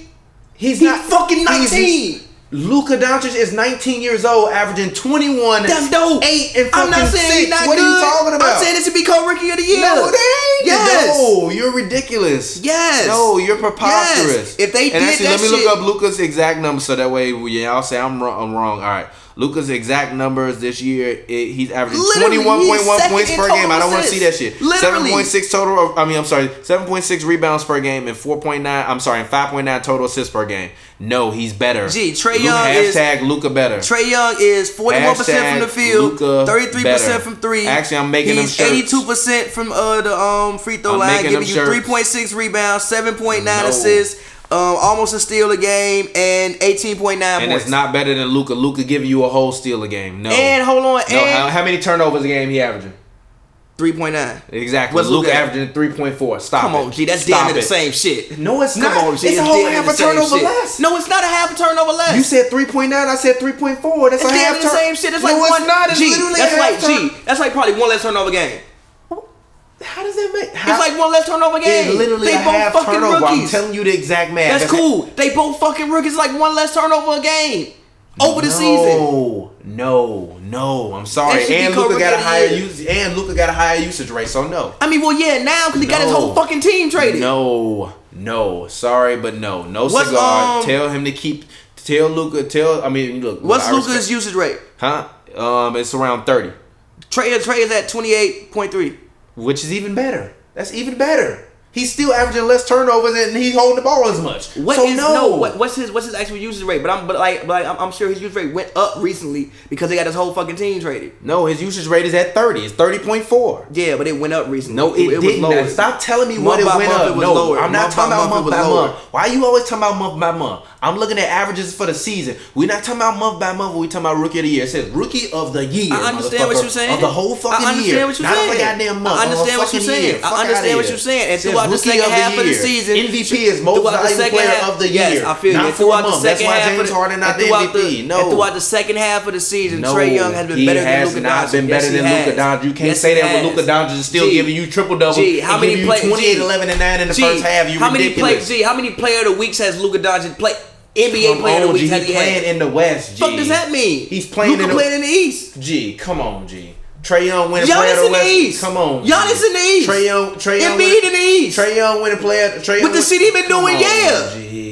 He's not fucking 19. Luka Doncic is 19 years old, averaging 21, 8, and fucking 6. I'm not saying he's not good. What are you talking about? I'm saying it should be called Rookie of the Year. No, they ain't. Yes. No, you're ridiculous. Yes. No, you're preposterous. Yes. If they and did actually, that shit. Let me look up Luka's exact number so that way y'all say I'm wrong. All right. Luka's exact numbers this year, he's averaging 21.1 points per game. I don't want to see that shit. 7.6 total. 7.6 rebounds per game and 5.9 total assists per game. No, he's better. Trae Young is Luka better. Trae Young is 41% from the field, 33% from three. Actually, I'm making them shirts. He's 82% from the free throw line, giving you 3.6 rebounds, 7.9 assists. Almost a steal a game and 18.9 points. And it's not better than Luka. Luka giving you a whole steal a game. No. And hold on. No. How many turnovers a game he averaging? 3.9. Exactly. What's Luka averaging? 3.4. Come on, G. That's damn near the same shit. No, it's not. Come on, G. It's a whole half a turnover less. No, it's not a half a turnover less. You said 3.9. I said 3.4. That's a half turnover. It's damn the same shit. It's like one. That's like probably one less turnover game. How does that make? It's like one less turnover game. It's literally a half turnover. Rookies. I'm telling you the exact math. That's cool. They both fucking rookies. It's like one less turnover a game over the season. No. I'm sorry. And Luka got a higher usage. And Luka got a higher usage rate. So no. I mean, well, yeah, now because he got his whole fucking team traded. No. Sorry, but no. No cigar. Tell him to keep. Tell Luka. Look. What's Luka's usage rate? Huh? It's around 30. Trey is at 28.3. Which is even better. That's even better. He's still averaging less turnovers and he's holding the ball as much. What's his actual usage rate? But I'm sure his usage rate went up recently because they got his whole fucking team traded. No, his usage rate is at 30. It's 30.4. Yeah, but it went up recently. No, it didn't. Was lower. Stop telling me what it went up. I'm not talking about month by month. Why are you always talking about month by month? I'm looking at averages for the season. We're not talking about month by month. We're talking about rookie of the year. It says rookie of the year. I understand what you're saying. Of the whole fucking year. I understand what you're saying. Not of the goddamn month. I understand what you're saying. And throughout throughout the second half of the season. MVP is most valuable player of the year. Yes, I feel you. Throughout the second half, that's why James Harden not the MVP. No. Throughout the second half of the season, Trae Young has been better than Luka Doncic. He has not been better than Luka Doncic. You can't say that when Luka Doncic is still giving you triple double. How many plays? 28, 11, and 9 in the first half. You ridiculous. How many player of the weeks has Luka Doncic played? NBA player of the week. He's playing in the West. What the fuck does that mean? He's playing in the East. Come on, Trae Young winning player of the West. Come on. Giannis in the East. Trae Young Embiid in the East. Trae Young winning player. What the city been doing?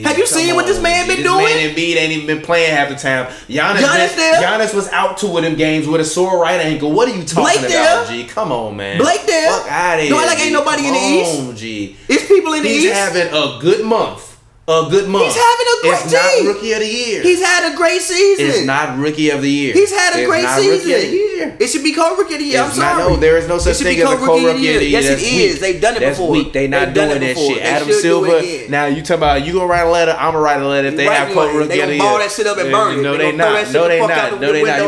Have you seen what this man been doing? This man Embiid ain't even been playing half the time. Giannis was out two of them games with a sore right ankle. What are you talking about, G? Come on, man. Blake there. Fuck out of here. No, like ain't nobody in the East. Come on, G. It's people in the East. He's having a good month. He's having a great season. It's not rookie of the year. He's had a great season. It's not rookie of the year. He's had a great season. Rookie of the year. It should be called rookie of the year. I'm sorry. No, there is no such thing as a co-rookie of the year. Yes, it is. They've done it before. That's weak. They not doing that shit. Adam Silver. Now you talking about you gonna write a letter? I'm gonna write a letter if they have co-rookie of the year. They gonna ball that shit up and burn it. No, they not. You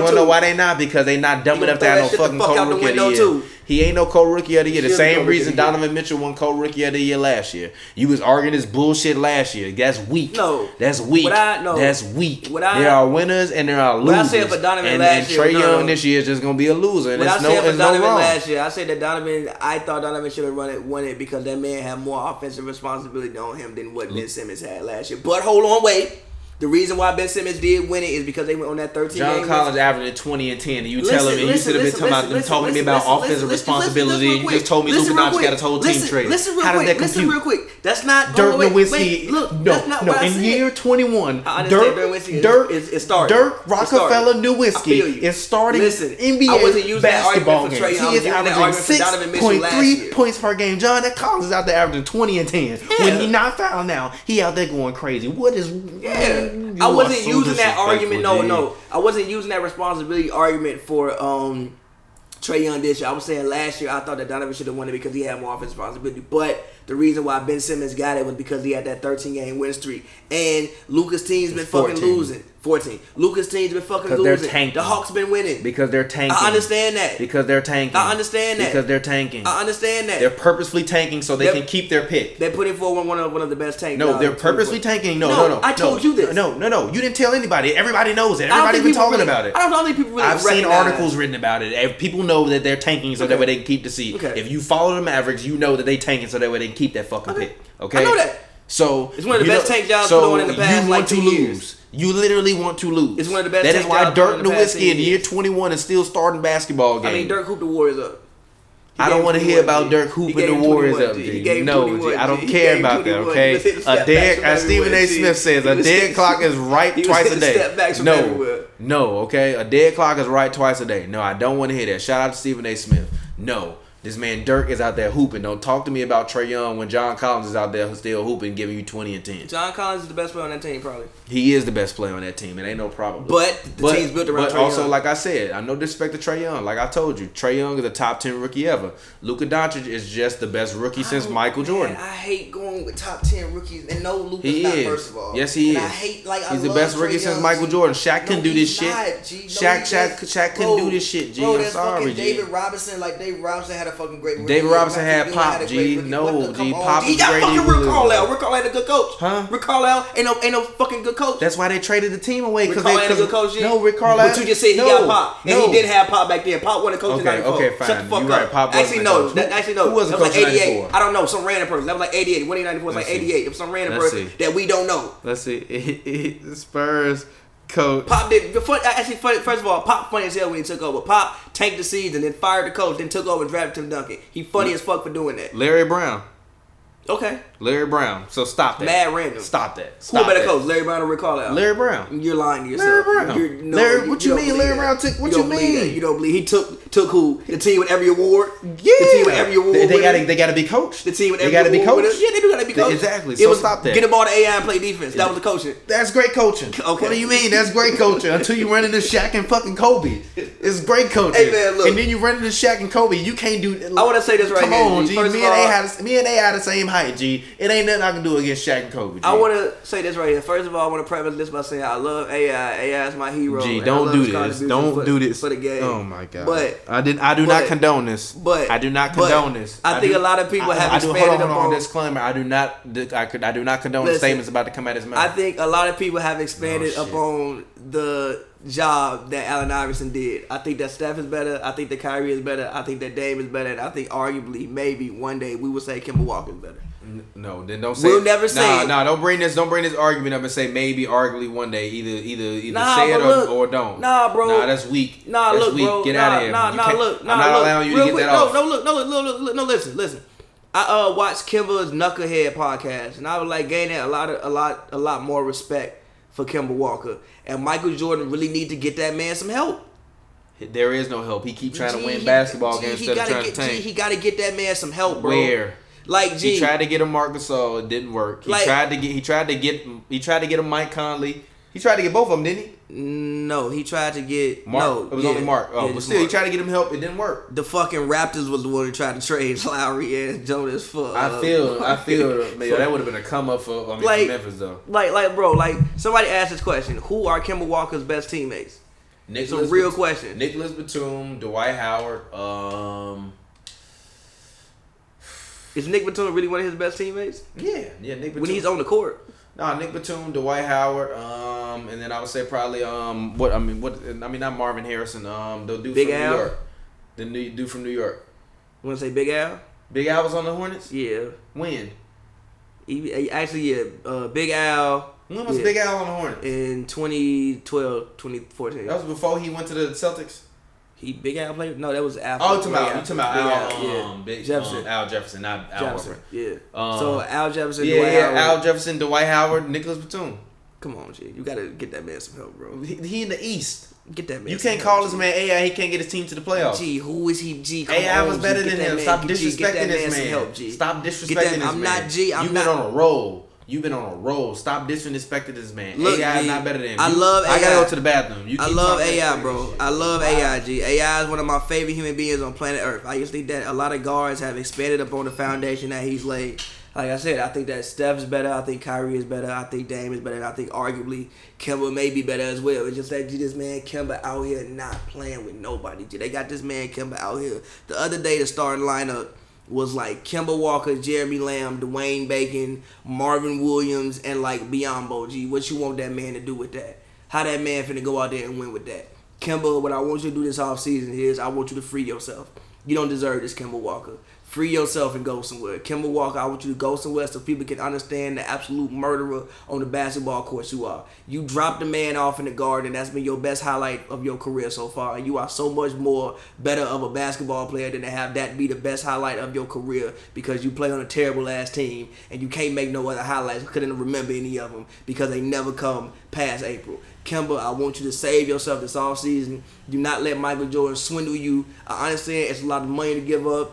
wanna know why they not? Because they not dumb enough to have no fucking co-rookie of the year. He ain't no co-rookie of the year. The same reason Donovan Mitchell won co-rookie of the year last year. You was arguing this bullshit last year. That's weak. No. That's weak. That's weak. There are winners and there are losers. What I said for Donovan last year. And Trae Young this year is just going to be a loser. And I said for Donovan last year, I said that I thought Donovan should have won it because that man had more offensive responsibility on him than what Ben Simmons had last year. But hold on, wait. The reason why Ben Simmons did win it is because they went on that 13 John game. Collins averaging 20 and 10. And you tell him, and you should have been talking to me about offensive responsibility. You just told me Luka Doncic got his whole team traded. How did that compute? That's not Dirk Nowitzki. In year 21, Dirk Rockefeller Nowitzki is starting NBA basketball games. He is averaging 6.3 points per game. John Collins is out there averaging 20 and 10. When he not fouled now, he out there going crazy. What is? I wasn't using that argument. No. I wasn't using that responsibility argument for Trae Young this year. I was saying last year I thought that Donovan should have won it because he had more offensive responsibility. But the reason why Ben Simmons got it was because he had that 13-game win streak. And Luka's team's been fucking losing. 14. Luka's team's been fucking losing. The Hawks been winning. Because they're tanking. I understand that. I understand that. They're purposefully tanking so they can keep their pick. They're putting forward one of the best tanks. No, they're purposely tanking. No. I told you this. No. You didn't tell anybody. Everybody knows it. Everybody's been talking about it. I don't think people really recognize it. I've seen articles written about it. People know that they're tanking so that way they can keep the seed. Okay. If you follow the Mavericks, you know that they tanking so that way they can keep that fucking pick. Okay? I know that. So it's one of the best tank jobs going in the past like 2 years. You literally want to lose. It's one of the best. That is why Dirk Nowitzki in year 21 is still starting basketball games. I mean, Dirk hooped the Warriors up. I don't want to hear about Dirk hooping the Warriors up, G. No, G. I don't care about that, okay? As Stephen A. Smith says, a dead clock is right twice a day. No, okay? A dead clock is right twice a day. No, I don't want to hear that. Shout out to Stephen A. Smith. No. This man Dirk is out there hooping. Don't talk to me about Trae Young when John Collins is out there still hooping, giving you 20 and 10. John Collins is the best player on that team, probably. He is the best player on that team. It ain't no problem. But the team's built around Trae Young. But also, like I said, I no disrespect to Trae Young. Like I told you, Trae Young is a top 10 rookie ever. Luka Doncic is just the best rookie since Michael Jordan. I hate going with top 10 rookies. And no, Luka's not, first of all. Yes, he is. He's the best rookie since Michael Jordan. Shaq couldn't do this shit. Shaq couldn't do this shit, G. I'm sorry, G. David Robinson, David Robinson had a fucking great rookie. David Robinson had Pop, G. No, G. Pop was great. He got fucking Rick Carlisle. Rick Carlisle ain't a good coach. Huh? Rick Carlisle ain't no fucking good coach. That's why they traded the team away. Rick Carlisle ain't a good coach, G. No, Rick Carlisle. But you just said he got Pop. And he didn't have Pop back then. Pop wasn't coaching in 94. Okay, fine. Shut the fuck up. Right. Pop wasn't Who wasn't coaching in 94? I don't know. Some random person. That was like 88. Winning 94 was like 88. It was some random person that we don't know. Let's see. Spurs. Coach Pop did first of all, Pop funny as hell when he took over. Pop tanked the season, then fired the coach, then took over and drafted Tim Duncan. He funny as fuck for doing that. Larry Brown. Okay. Larry Brown. So stop that. Mad random. Stop that. Who better coach, Larry Brown or Rick Carlisle? Larry Brown. You're lying to yourself. Larry Brown. What you mean Larry Brown took? What you mean? You don't believe he took who? The team with every award. Yeah. The team with every award. They gotta be coached. The team with every award. They gotta be coached. Yeah, they do gotta be coached. Exactly. So stop that. Get the ball to AI and play defense. That was the coaching. That's great coaching. Okay. What do you mean? That's great coaching. Until you run into Shaq and fucking Kobe, it's great coaching. Hey man, look. And then you run into Shaq and Kobe, you can't do. I want to say this right here. Come on, G. Me and A had the same. height, G. It ain't nothing I can do against Shaq and Kobe, G. I want to say this right here. First of all, I want to preface this by saying I love AI. AI is my hero. G, don't do this. Don't do this. For the game. Oh, my God. But I do not condone this. But I do not condone this. I think a lot of people have expanded upon disclaimer. I do not condone the statements about to come at his mouth. I think a lot of people have expanded upon the job that Allen Iverson did. I think that Steph is better. I think that Kyrie is better. I think that Dame is better. And I think arguably, maybe one day we will say Kemba Walker is better. No, then don't say. We'll never say. Nah, don't bring this argument up and say maybe, arguably one day. Either say it or don't. Nah, bro. Nah, that's weak. Nah, that's look, weak. Bro. Get out of here. I'm not allowing you to get that off. No, listen. I watched Kemba's Knucklehead podcast, and I was like gaining a lot more respect for Kemba Walker. And Michael Jordan really need to get that man some help. There is no help. He keep trying to win basketball games instead of trying to tank. He got to get that man some help, bro. Where? Like, G. He tried to get a Marc Gasol. It didn't work. He tried to get a Mike Conley. He tried to get both of them, didn't he? No, he tried to get Mark. No, it was only Mark. Oh, but still, Mark. He tried to get him help. It didn't work. The fucking Raptors was the one who tried to trade Lowry and Jonas for. I feel. Man, that would have been a come up for Memphis though. Bro, somebody asked this question: who are Kemba Walker's best teammates? It's a real question. Nicholas Batum, Dwight Howard. Is Nick Batum really one of his best teammates? Yeah, Nick Batum. When he's on the court. No, Nick Batum, Dwight Howard, and then I would say probably not Marvin Harrison, the dude Big from Al? New York. The dude from New York. You want to say Big Al? Big Al was on the Hornets? Yeah. When? Big Al. When was Big Al on the Hornets? In 2012, 2014. That was before he went to the Celtics? Big Al played? No, that was after. Oh, you're talking about Al Jefferson, not Al Horford. Yeah. So Al Jefferson, Dwight Howard. Al Jefferson, Dwight Howard, Nicholas Batum. Come on, G. You got to get that man some help, bro. He in the East. Get that man You some can't help, call G. This man AI. He can't get his team to the playoffs. G, who is he, G? AI was better than him. Stop disrespecting this man. Stop disrespecting this man. I'm not G. You've been on a roll. You've been on a roll. Stop disrespecting this man. Look, AI is not better than him. I love AI. I gotta go to the bathroom. I love AI, bro. I love AI, G. AI is one of my favorite human beings on planet Earth. I just think that a lot of guards have expanded upon the foundation that he's laid. Like I said, I think that Steph's better. I think Kyrie is better. I think Dame is better. And I think arguably Kemba may be better as well. It's just that, G, this man Kemba out here not playing with nobody, G. They got this man Kemba out here. The other day, the starting lineup was like Kemba Walker, Jeremy Lamb, Dwayne Bacon, Marvin Williams, and like Biyombo. G, what you want that man to do with that? How that man finna go out there and win with that? Kemba, what I want you to do this offseason is I want you to free yourself. You don't deserve this, Kemba Walker. Free yourself and go somewhere. Kemba Walker, I want you to go somewhere so people can understand the absolute murderer on the basketball court you are. You dropped the man off in the garden. That's been your best highlight of your career so far. You are so much more better of a basketball player than to have that be the best highlight of your career because you play on a terrible-ass team and you can't make no other highlights. Couldn't remember any of them because they never come past April. Kemba, I want you to save yourself this offseason. Do not let Michael Jordan swindle you. I understand it's a lot of money to give up.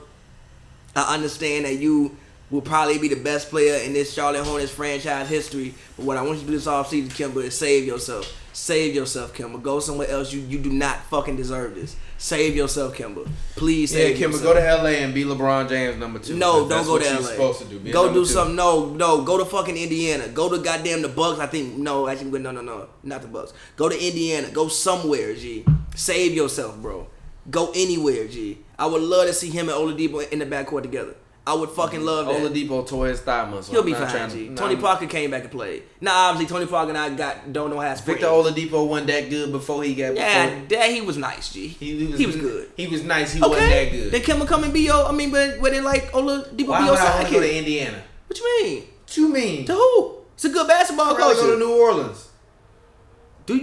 I understand that you will probably be the best player in this Charlotte Hornets franchise history. But what I want you to do this offseason, Kemba, is save yourself. Save yourself, Kemba. Go somewhere else. You do not fucking deserve this. Save yourself, Kemba. Please save yourself. Yeah, Kemba, go to LA and be LeBron James #2. No, don't go to LA. That's what you're supposed to do. Go do something. No. Go to fucking Indiana. Go to goddamn the Bucks. I think. No. Not the Bucks. Go to Indiana. Go somewhere, G. Save yourself, bro. Go anywhere, G. I would love to see him and Oladipo in the backcourt together. I would fucking love that. Oladipo tore his thigh muscle. He'll be fine, G. Tony Parker came back and played. Now, obviously, Tony Parker and I don't know how to sprint. Victor Oladipo wasn't that good before he got... Yeah, he was nice, G. He was good. He was nice. He wasn't that good. Then Kemba come and be your... I mean, but where they like Oladipo be your sidekick? Why would I go to Indiana? What you mean? What you mean? To who? It's a good basketball coach. Go to New Orleans.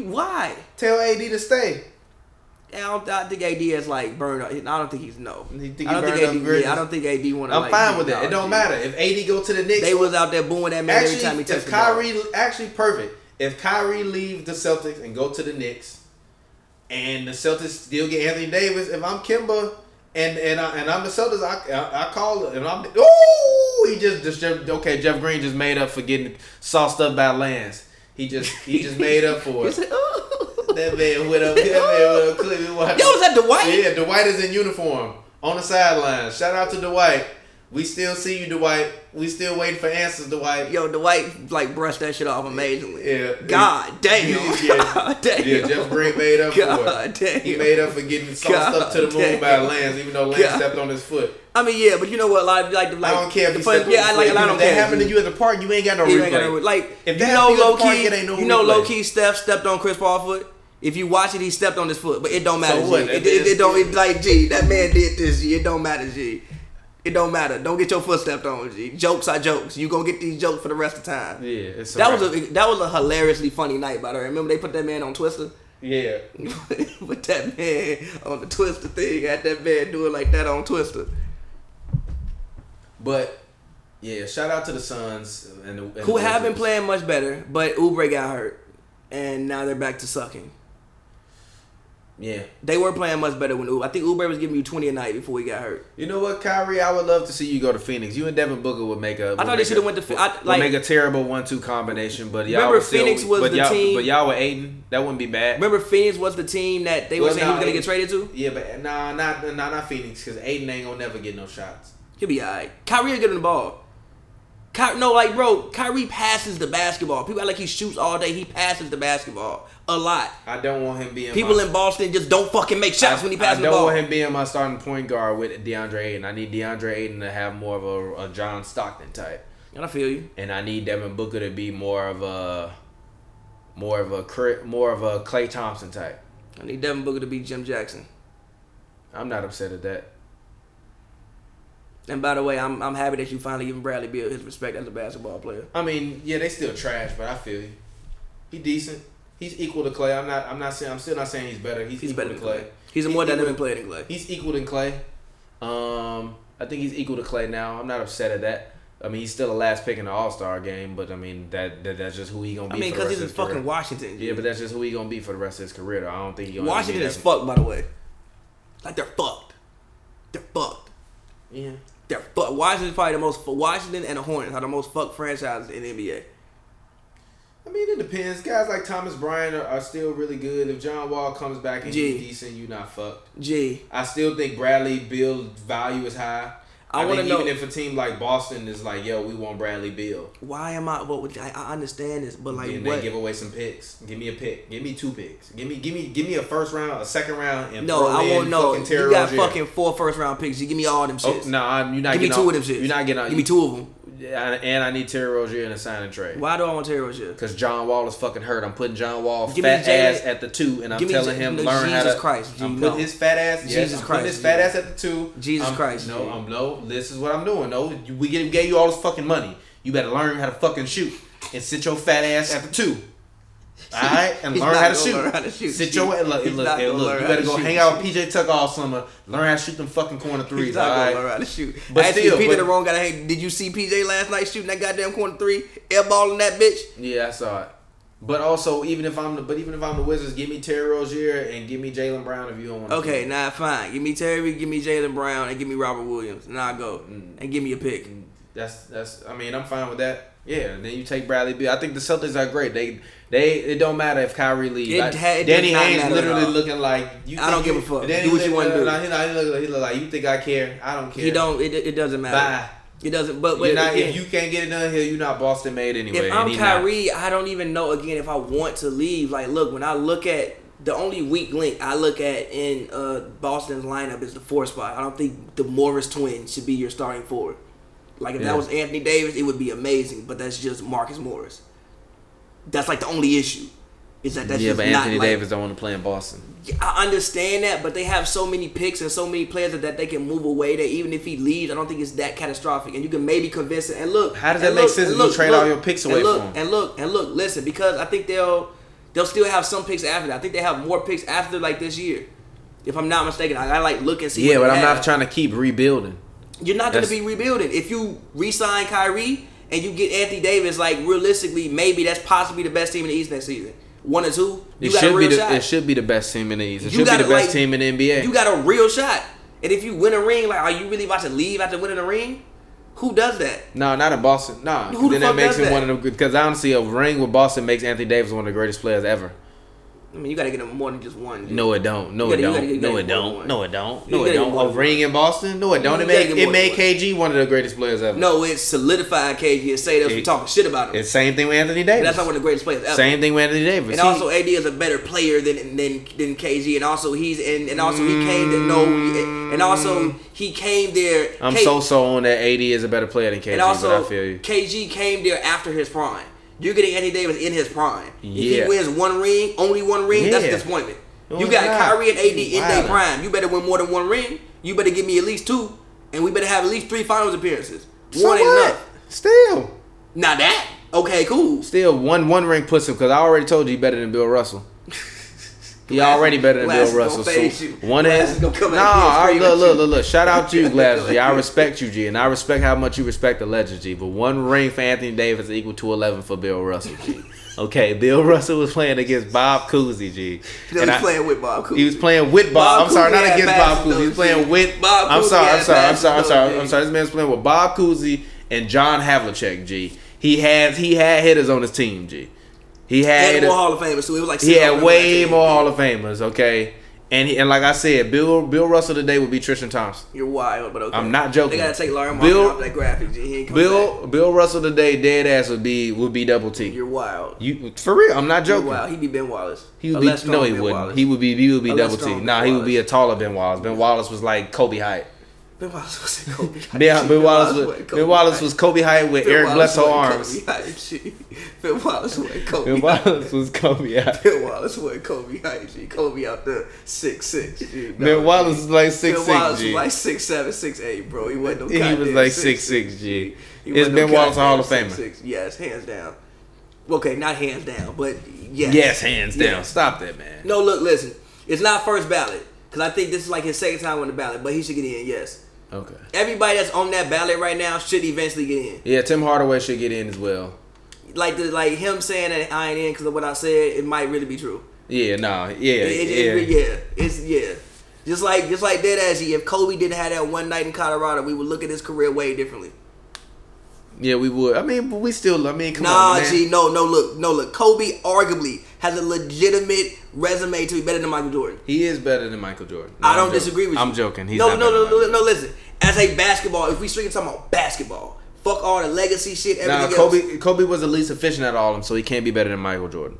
Why? Tell AD to stay. I think AD is like burned up. I don't think he's no. I don't think AD want to. I'm fine with that. It don't matter if AD go to the Knicks. They was out there booing that man every time he touched the ball. If Kyrie leave the Celtics and go to the Knicks, and the Celtics still get Anthony Davis, if I'm Kemba and I'm the Celtics, I call it and I'm he just okay. Jeff Green just made up for getting sauced up by Lance. He just made up for it. That man went up clearly. Yo, was that Dwight? Yeah, Dwight is in uniform on the sideline. Shout out to Dwight. We still see you, Dwight. We still waiting for answers, Dwight. Yo, Dwight, like, brushed that shit off amazingly. Yeah. God damn. Yeah. God damn. Yeah, Jeff Green made up for it. God damn. He made up for getting sauced up to the moon by Lance, even though Lance stepped on his foot. I mean, yeah, but you know what? Like I don't care if you stepped on his foot. If that happened to you at the park, you ain't got no replay. Like, if you know low-key Steph stepped on Chris Paul's foot? If you watch it, he stepped on his foot. But it don't matter, G. It don't, like, G, that man did this, G. It don't matter, G. It don't matter. Don't get your foot stepped on, G. Jokes are jokes. You gonna get these jokes for the rest of time. Yeah, it's that was a hilariously funny night, by the way. Remember they put that man on Twister? Yeah. Put that man on the Twister thing. Had that man do it like that on Twister. But, yeah, shout out to the Suns. And who haven't playing much better, but Oubre got hurt. And now they're back to sucking. Yeah. They were playing much better when Oubre. I think Oubre was giving you 20 a night before he got hurt. You know what, Kyrie? I would love to see you go to Phoenix. You and Devin Booker would make a... I thought they should have went to Phoenix. Like, make a terrible 1-2 combination, but y'all... Remember, Phoenix was the team... But y'all were Ayton. That wouldn't be bad. Remember, Phoenix was the team that they were saying he was going to get traded to? Yeah, but not Phoenix, because Ayton ain't going to never get no shots. He'll be all right. Kyrie will get him the ball. Kyrie passes the basketball. People act like he shoots all day. He passes the basketball a lot. I don't want him being... People in Boston just don't fucking make shots when he passes the ball. I don't want him being my starting point guard with DeAndre Ayton. I need DeAndre Ayton to have more of a John Stockton type. And I feel you. And I need Devin Booker to be more of a Klay Thompson type. I need Devin Booker to be Jim Jackson. I'm not upset at that. And by the way, I'm happy that you finally giving Bradley Beal his respect as a basketball player. I mean, yeah, they still trash, but I feel you. He decent. He's equal to Clay. I'm still not saying he's better. He's equal better to Clay. He's a more dynamic player than Clay. He's equal than Clay. I think he's equal to Clay now. I'm not upset at that. I mean, he's still a last pick in the All-Star game, but I mean that's just who he gonna be. I mean, because he's in fucking Washington. Yeah, but that's just who he gonna be for the rest of his career. Though. I don't think he gonna... Washington is fucked, by the way. Like, they're fucked. They're fucked. Yeah. Washington's probably the most... Washington and the Hornets are the most fucked franchises in the NBA. I mean, it depends. Guys like Thomas Bryant are still really good. If John Wall comes back and he's decent, you not fucked. G. I still think Bradley Beal value is high. I want to know, even if a team like Boston is like, yo, we want Bradley Beal. Why am I? What? I understand this, but like, and what? They give away some picks. Give me a pick. Give me two picks. Give me a first round, a second round, and no, I won't know. You got fucking 4 first round picks. You give me all them shits. No, you're not getting... Give me 2 of them shits. You're not getting... Give me 2 of them. And I need Terry Rozier in a sign and trade. Why do I want Terry Rozier? Because John Wall is fucking hurt. I'm putting John Wall fat ass at the 2, and I'm telling him learn how to... Jesus Christ. I'm putting his fat ass... Jesus Christ. His fat ass at the 2. Jesus Christ. No. This is what I'm doing. No, we gave you all this fucking money. You better learn how to fucking shoot and sit your fat ass at the 2. All right, and learn how to shoot. Sit your... Look, you better go hang out with PJ Tuck all summer. Learn how to shoot them fucking corner threes. He's not gonna learn how to shoot. But I still, PJ the wrong guy. Hey, did you see PJ last night shooting that goddamn corner three, airballing that bitch? Yeah, I saw it. But also, even if I'm the Wizards, give me Terry Rozier and give me Jaylen Brown if you don't want to. Okay, fine. Give me Terry, give me Jaylen Brown, and give me Robert Williams. Now go and give me a pick. That's. I mean, I'm fine with that. Yeah, and then you take Bradley Beal. I think the Celtics are great. They it don't matter if Kyrie leaves. Danny Ainge literally looking like... I don't give a fuck. Do what you want to do. He look like, you think I care? I don't care. He don't... It doesn't matter. Bye. It doesn't... But if you can't get it done here, you're not Boston made anyway. If I'm Kyrie, I don't even know, again, if I want to leave. Like, look, when I look at... The only weak link I look at in Boston's lineup is the 4 spot. I don't think the Morris twins should be your starting forward. Like, if that was Anthony Davis, it would be amazing. But that's just Marcus Morris. That's, like, the only issue. Is that's just not... Yeah, but Anthony Davis don't want to play in Boston. Yeah, I understand that, but they have so many picks and so many players that they can move away that even if he leaves, I don't think it's that catastrophic. And you can maybe convince him. And look... How does that make sense if you trade all your picks away from him? And look, listen, because I think they'll still have some picks after that. I think they have more picks after, like, this year. If I'm not mistaken. I like, look and see... Yeah, but I'm not trying to keep rebuilding. You're not going to be rebuilding. If you re-sign Kyrie and you get Anthony Davis, like, realistically, maybe that's possibly the best team in the East next season. 1 or 2, you got a real shot. It should be the best team in the East. It should be the best team in the NBA. You got a real shot. And if you win a ring, like, are you really about to leave after winning a ring? Who does that? No, not in Boston. No. Who the fuck does that? Because honestly, a ring with Boston makes Anthony Davis one of the greatest players ever. I mean, you got to get them more than just one. Dude. No, it don't. No, it don't. No, it don't. No, it don't. No, it don't. A ring in Boston? No, it don't. It made KG one of the greatest players ever. No, it solidified KG and say us for talking shit about him. It's same thing with Anthony Davis. And that's not one of the greatest players ever. Same thing with Anthony Davis. And also, AD is a better player than KG. And also, he came to know. And also, he came there. I'm so on that AD is a better player than KG. And also, but I feel you. KG came there after his prime. You're getting Anthony Davis in his prime. Yeah. If he wins one ring, only one ring, that's a disappointment. You got Kyrie and AD in their prime. You better win more than one ring. You better give me at least two. And we better have at least three finals appearances. So one ain't enough. Still. Not that. Okay, cool. Still, one ring puts him, because I already told you he's better than Bill Russell. He already better than Bill Russell. So one is look. Shout out to you, Glass G. I respect you, G, and I respect how much you respect the legend, G. But one ring for Anthony Davis is equal to 11 for Bill Russell, G. Okay, Bill Russell was playing against Bob Cousy, G. No, he was playing with Bob Cousy. He was playing with Bob. I'm sorry, not against Bob Cousy. He was playing with Bob Cousy. I'm sorry. This man's playing with Bob Cousy and John Havlicek, G. He had hitters on his team, G. He had more Hall of Famers, so it was like he had way more Hall of Famers, okay? And like I said, Bill Russell today would be Tristan Thompson. You're wild, but okay. I'm not joking. They gotta take Larry Martin off that graphic. He ain't coming back. Bill Russell today, dead ass would be Double T. You're wild. You for real? I'm not joking. You're wild. He'd be Ben Wallace. He would be Double T. Nah, he would be a taller Ben Wallace. Ben Wallace was like Kobe Height. Ben Wallace wasn't Kobe Height. Ben Wallace was Kobe Height with Eric Bledsoe arms. Ben Wallace wasn't Kobe. Ben Wallace was Kobe Height. Ben Wallace wasn't Kobe Height. G. Kobe out there 6'6". G. No, Ben Wallace was like 6'6". Ben Wallace was like 6'7", 6'8", bro. He wasn't no goddamn. He was like 6'6". G. Is Ben Wallace a Hall of Famer? Yes, hands down. Okay, not hands down, but yes. Yes, hands down. Stop that, man. No, look, listen. It's not first ballot because I think this is like his second time on the ballot, but he should get in. Yes. Okay. Everybody that's on that ballot right now should eventually get in. Yeah, Tim Hardaway should get in as well. Like him saying that I ain't in because of what I said, it might really be true. Yeah, no, yeah, it's just like that. Actually, if Kobe didn't have that one night in Colorado, we would look at his career way differently. Yeah, we would. I mean, but we still. I mean, come on, man. Look. Kobe arguably has a legitimate resume to be better than Michael Jordan. He is better than Michael Jordan. No, I don't disagree with you. I'm joking. He's no. Listen, as a basketball, if we strictly talking about basketball. Fuck all the legacy shit, everything else. Kobe was the least efficient at all of them, so he can't be better than Michael Jordan.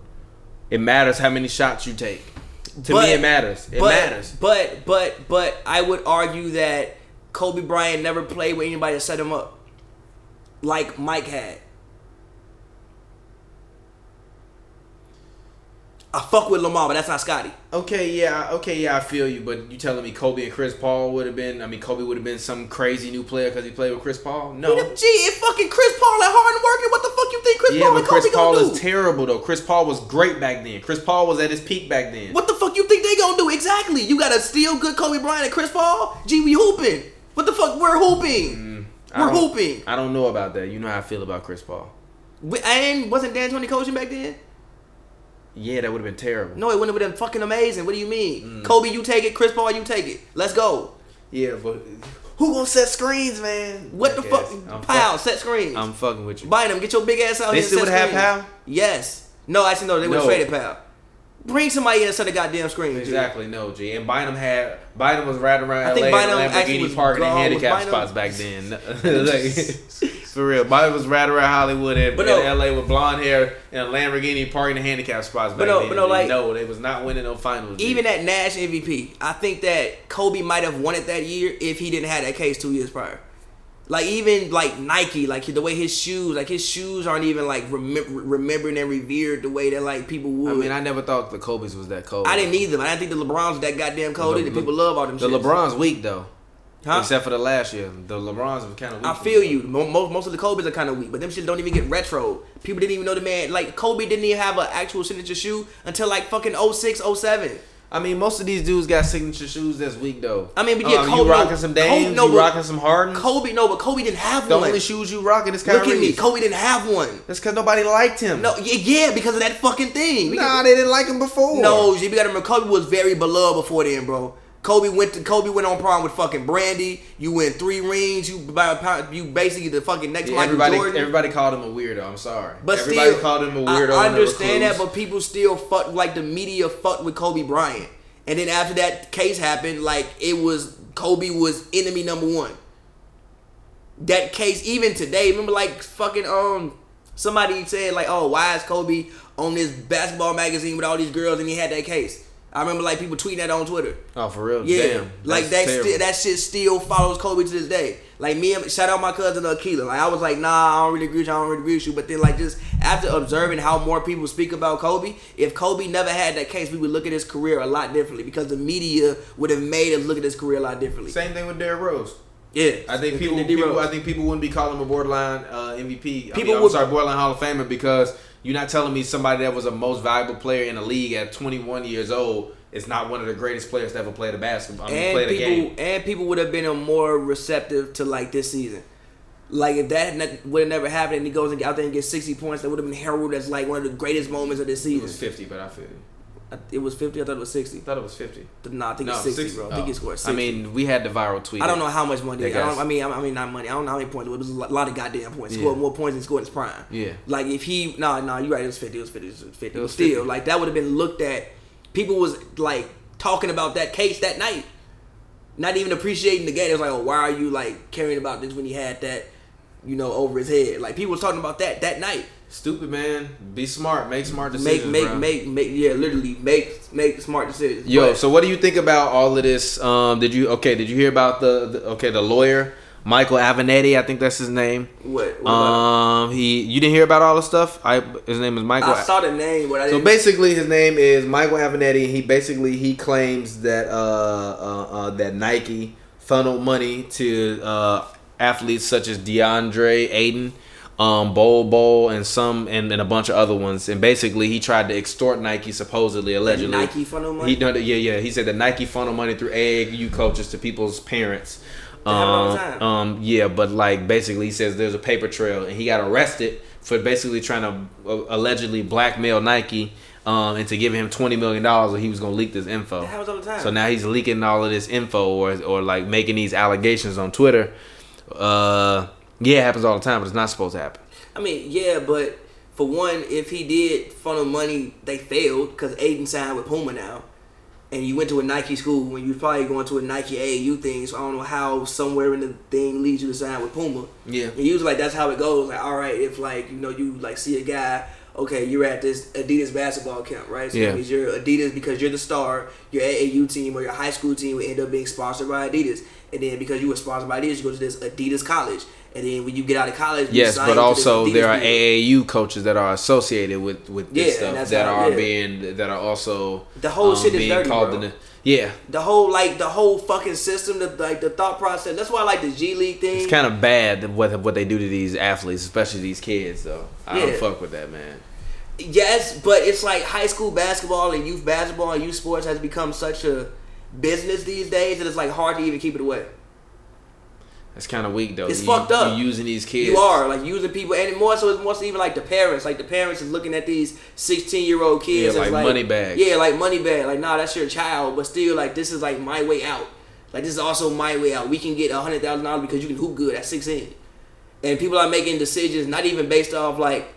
It matters how many shots you take. To me, it matters. It matters. But I would argue that Kobe Bryant never played with anybody to set him up. Like Mike had. I fuck with Lamar, but that's not Scotty. Okay, yeah, I feel you. But you telling me Kobe and Chris Paul would have been? I mean, Kobe would have been some crazy new player because he played with Chris Paul. No, gee, it's fucking Chris Paul at Harden working. What the fuck you think Chris Paul and Kobe gonna do? Yeah, but Chris Paul is terrible though. Chris Paul was great back then. Chris Paul was at his peak back then. What the fuck you think they gonna do? Exactly. You got a still good Kobe Bryant and Chris Paul. Gee, we hooping. What the fuck? We're hooping. We're hooping. I don't know about that. You know how I feel about Chris Paul. And wasn't D'Antoni coaching back then? Yeah, that would have been terrible. No, it wouldn't have been fucking amazing. What do you mean? Kobe, you take it. Chris Paul, you take it. Let's go. Yeah, but... Who gonna set screens, man? What the fuck? Powell, set screens. I'm fucking with you. Bynum, get your big ass out here and set screens. They still would have Powell? Yes. No, actually, no. They would have traded Powell. Bring somebody in and set a goddamn screen. Exactly, G. No, G. And Bynum was right around LA, Lamborghini Park, and handicap spots back then. For real, Bynum was right around Hollywood and LA with blonde hair and a Lamborghini Park and handicap spots back then. No, they was not winning no finals. Even at Nash MVP, I think that Kobe might have won it that year if he didn't have that case 2 years prior. Like even like Nike, like the way his shoes aren't even like remembered and revered the way that like people would. I mean, I never thought the Kobe's was that cold. I didn't either. I didn't think the LeBrons was that goddamn cold. People love all them. The shits. LeBron's weak though, huh? Except for the last year, the LeBrons were kind of weak. I feel you. Most of the Kobe's are kind of weak, but them shit don't even get retro. People didn't even know the man. Like Kobe didn't even have an actual signature shoe until like fucking 06, 07. I mean, most of these dudes got signature shoes that's weak, though. I mean, but yeah, Kobe... You rocking some Dames? You rocking some Hardens? Kobe, no, but Kobe didn't have one. The only shoes you rocking is Kyrie. Look at me. Kobe didn't have one. That's because nobody liked him. No, yeah, because of that fucking thing. They didn't like him before. No, you got to remember, Kobe was very beloved before then, bro. Kobe went on prom with fucking Brandy. You win 3 rings. You basically the fucking next Michael Jordan. Everybody called him a weirdo. I'm sorry, but everybody still called him a weirdo. I understand that, but people still fuck like the media fucked with Kobe Bryant, and then after that case happened, like it was Kobe was enemy number one. That case, even today, remember like fucking somebody said like, oh, why is Kobe on this basketball magazine with all these girls, and he had that case. I remember like people tweeting that on Twitter. Oh, for real? Yeah. Damn, like that shit still follows Kobe to this day. Like me and shout out my cousin Akilah. Like I was like, nah, I don't really agree with you. But then like just after observing how more people speak about Kobe, if Kobe never had that case, we would look at his career a lot differently because the media would have made us look at his career a lot differently. Same thing with Derrick Rose. Yeah, I think people wouldn't be calling him a borderline MVP. Borderline Hall of Famer because. You're not telling me somebody that was a most valuable player in the league at 21 years old is not one of the greatest players to ever play the basketball. Play the game. And people would have been more receptive to like this season. Like if that would have never happened and he goes out there and gets 60 points, that would have been heralded as like one of the greatest moments of this season. It was 50, but I feel it was 50? I thought it was 60. I thought it was 50. No, I think it's 60, bro. I think he scored 60. I mean, we had the viral tweet. I don't know how much money. I don't know how many points. It was a lot of goddamn points. Yeah. Scored more points than scored his prime. Yeah. Like, if he... No, you're right. It was 50. It was 50. Like, that would have been looked at. People was, like, talking about that case that night. Not even appreciating the game. It was like, oh, why are you, like, caring about this when he had that, you know, over his head? Like, people was talking about that night. Stupid, man. Be smart. Make smart decisions. Make smart decisions. Yo, so what do you think about all of this? Did you hear about the lawyer, Michael Avenatti, I think that's his name. What you didn't hear about all the stuff? His name is Michael. I saw the name, but I didn't. So basically his name is Michael Avenatti, and he claims that that Nike funneled money to athletes such as DeAndre Ayton, Bol Bol, and some and a bunch of other ones, and basically he tried to extort Nike, supposedly, allegedly. Did Nike funnel money? He said that Nike funnel money through AAU coaches to people's parents. Yeah, but like basically he says there's a paper trail, and he got arrested for basically trying to allegedly blackmail Nike into giving him $20 million, or he was gonna leak this info. That happens all the time. So now he's leaking all of this info or like making these allegations on Twitter. Yeah, it happens all the time, but it's not supposed to happen. I mean, yeah, but for one, if he did funnel money, they failed because Aiden signed with Puma now, and you went to a Nike school, and you're probably going to a Nike AAU thing, so I don't know how somewhere in the thing leads you to sign with Puma. Yeah. And usually, like, that's how it goes. Like, all right, if, like, you know, you, like, see a guy, okay, you're at this Adidas basketball camp, right? So that means you're Adidas because you're the star. Your AAU team or your high school team will end up being sponsored by Adidas. And then because you were sponsored by Adidas, you go to this Adidas college. And then when you get out of college, yes, but also there are AAU coaches that are associated with this stuff that are also the whole shit is dirty, bro. The whole fucking system, the thought process. That's why I like the G League thing. It's kind of bad what they do to these athletes, especially these kids. Though I don't fuck with that, man. Yes, but it's like high school basketball and youth basketball and youth sports has become such a business these days that it's like hard to even keep it away. That's kind of weak, though. It's fucked up. You're using these kids. You are, like, using people. And it's more so even, like, the parents. Like, the parents is looking at these 16-year-old kids. Yeah, like money bag. Yeah, like money bag. Like, nah, that's your child. But still, like, this is, like, my way out. Like, this is also my way out. We can get $100,000 because you can hoop good at 16. And people are making decisions not even based off, like,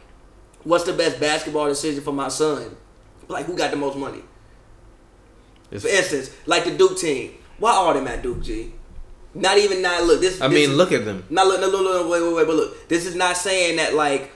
what's the best basketball decision for my son? But, like, who got the most money? For instance, like, the Duke team. Why are them at Duke, G? Look at them. Wait, but look. This is not saying that like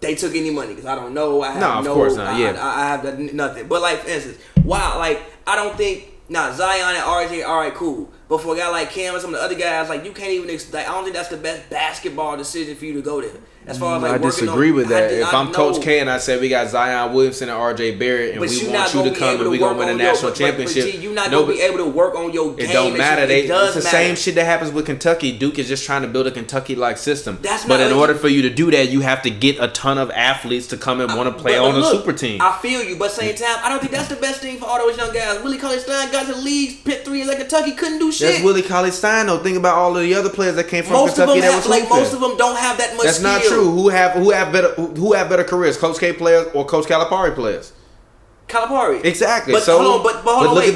they took any money because I don't know. Of course not. Yeah, I have nothing. But like for instance, wow, like I don't think Zion and RJ. All right, cool. But for a guy like Cam and some of the other guys, like you can't even. Like I don't think that's the best basketball decision for you to go there. As far as like, I disagree with that. Coach K and I said we got Zion Williamson and R.J. Barrett, and we want you to come and we're going to win a national championship. But you're not going to be able to work on your game. It don't matter. It's the same shit that happens with Kentucky. Duke is just trying to build a Kentucky-like system. But in order for you to do that, you have to get a ton of athletes to come and want to play on a super team. I feel you, but same time, I don't think that's the best thing for all those young guys. Willie Cauley-Stein got to the league, picked 3 years at Kentucky, couldn't do shit. That's Willie Cauley-Stein, though. Think about all of the other players that came from Kentucky that was like most of them don't have that much skill. Who have better careers, Coach K players or Coach Calipari players? Calipari. Exactly. But so, hold on, but hold on, wait,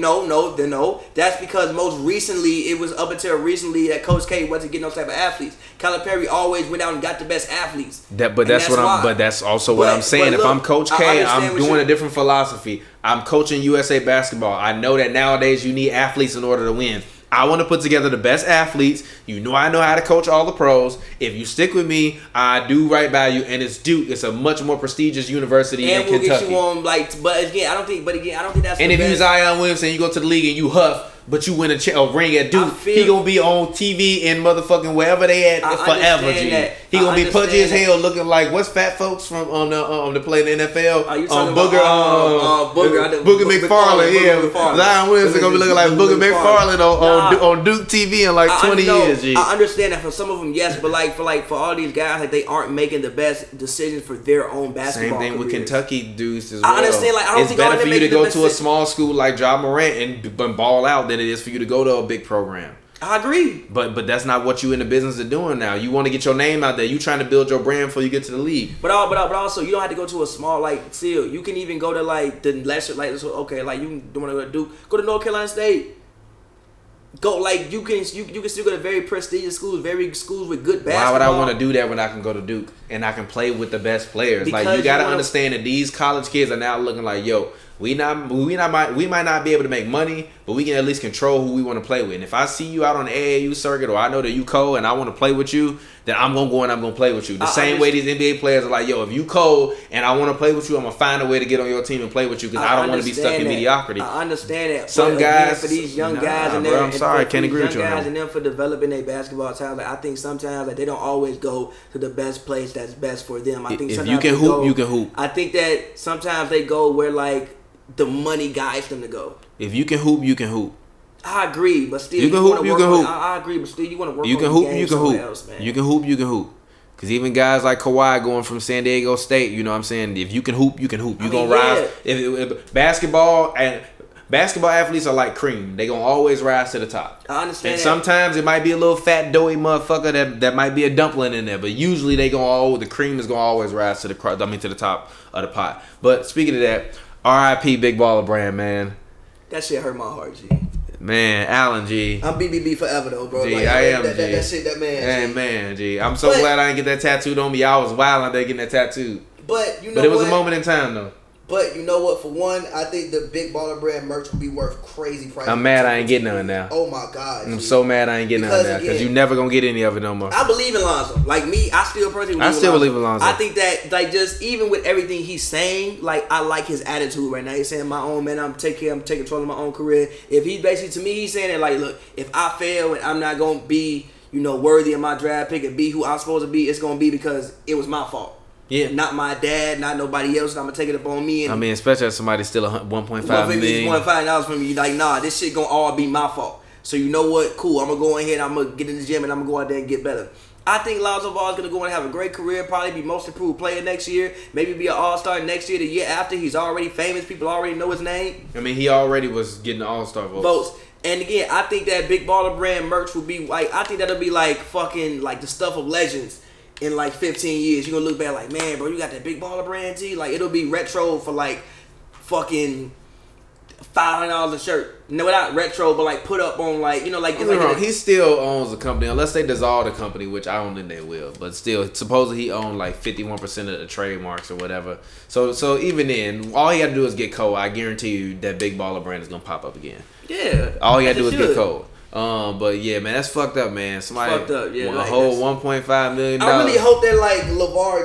no. That's because most recently, it was up until recently that Coach K wasn't getting those type of athletes. Calipari always went out and got the best athletes. But that's also what I'm saying. Look, if I'm Coach K, I'm doing a different philosophy. I'm coaching USA basketball. I know that nowadays you need athletes in order to win. I want to put together the best athletes. You know I know how to coach all the pros. If you stick with me, I do right by you. And it's Duke. It's a much more prestigious university in Kentucky. And we'll get you on, like, but again, I don't think that's. And if you Zion Williamson, you go to the league and you huff, but you win a ring at Duke, he gonna be on TV and motherfucking wherever they at forever. He gonna be pudgy as hell, looking like what's fat folks from on the play in the NFL. Booger McFarland, yeah. Zion Williamson gonna be looking like Booger McFarland on Duke TV in like 20 years. I understand that for some of them, yes, but for all these guys, like they aren't making the best decisions for their own basketball. Same thing with Kentucky dudes as well. I understand. Like I don't think it's better for you to go to a small school like Ja Morant and ball out than it is for you to go to a big program. I agree. But that's not what you in the business of doing now. You want to get your name out there. You trying to build your brand before you get to the league. But also, you don't have to go to a small, seal. You can even go to, the lesser, you don't want to go to Duke. Go to North Carolina State. Go, you can still go to very prestigious schools, very schools with good basketball. Why would I want to do that when I can go to Duke and I can play with the best players? Because you got to understand that these college kids are now looking like, yo, we might not be able to make money, but we can at least control who we want to play with. And if I see you out on the AAU circuit or I know that you cold and I want to play with you, then I'm going to go and I'm going to play with you. The same way these NBA players are like, yo, if you cold and I want to play with you, I'm going to find a way to get on your team and play with you because I don't want to be stuck in mediocrity. I understand that. Some guys, for these young guys and them, I'm sorry, can't agree with you. Young guys and them for developing their basketball talent. I think sometimes they don't always go to the best place that's best for them. I think if you can hoop, you can hoop. I think that sometimes they go where the money guides them to go. If you can hoop, you can hoop. I agree, but still you can hoop. I agree, but still you want to work. You can hoop. You can hoop. Because even guys like Kawhi going from San Diego State, you know what I'm saying. If you can hoop, you can hoop. You gonna rise. If basketball and basketball athletes are like cream. They gonna always rise to the top. I understand. And sometimes it might be a little fat doughy motherfucker that might be a dumpling in there, but usually they gonna the cream is gonna always rise to the top of the pot. But speaking of that. R.I.P. Big Baller Brand, man. That shit hurt my heart, G. Man, Allen, G. I'm BBB forever, though, bro. G, I am, G. That shit, that man, G. Man, G. I'm so glad I didn't get that tattooed on me. I was wild out there getting that tattooed. But it was a moment in time, though. But you know what? For one, I think the Big Baller Brand merch will be worth crazy price. I'm mad I ain't getting none now. Oh, my God. Dude. I'm so mad I ain't getting none now because you never going to get any of it no more. I believe in Lonzo. Like me, I still personally believe in Lonzo. I think that, just even with everything he's saying, I like his attitude right now. He's saying, my own man, I'm taking control of my own career. If he's basically, to me, he's saying that, look, if I fail and I'm not going to be, worthy of my draft pick and be who I'm supposed to be, it's going to be because it was my fault. Yeah, not my dad, not nobody else. I'm gonna take it up on me. And especially if somebody's still $1.5 million $1.5 from you. This shit gonna all be my fault. So you know what? Cool. I'm gonna go ahead. I'm gonna get in the gym and I'm gonna go out there and get better. I think Lonzo Ball is gonna go and have a great career. Probably be most improved player next year. Maybe be an All Star next year. The year after, he's already famous. People already know his name. He already was getting All Star votes. And again, I think that Big Baller Brand merch will be I think that'll be the stuff of legends. In 15 years, you're going to look back man, bro, you got that Big Baller Brand tee. It'll be retro for fucking $500 a shirt. No, not retro, but put up on he still owns the company, unless they dissolve the company, which I don't think they will. But still, supposedly he owned 51% of the trademarks or whatever. So even then, all he got to do is get cold. I guarantee you that Big Baller Brand is going to pop up again. Yeah. All he got to do is get cold. But yeah, man, that's fucked up, man. Somebody fucked up, yeah. A whole $1.5 million. I really hope that LeVar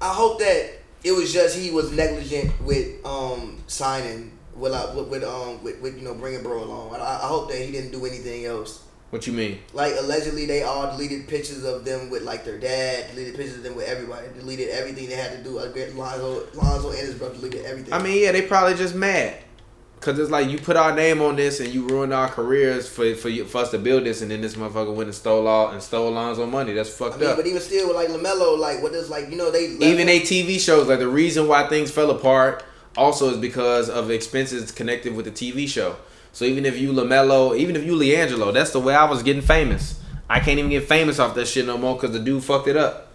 I hope that it was just he was negligent with signing with bringing bro along. I hope that he didn't do anything else. What you mean? Allegedly, they all deleted pictures of them with their dad, deleted pictures of them with everybody, deleted everything they had to do. Lonzo and his brother deleted everything. They probably just mad. Because it's you put our name on this and you ruined our careers for us to build this, and then this motherfucker went and stole Lonzo money. That's fucked up. But even still with LaMelo, what does they... Even they TV shows, the reason why things fell apart also is because of expenses connected with the TV show. So even if you LaMelo, even if you LiAngelo, that's the way I was getting famous. I can't even get famous off that shit no more because the dude fucked it up.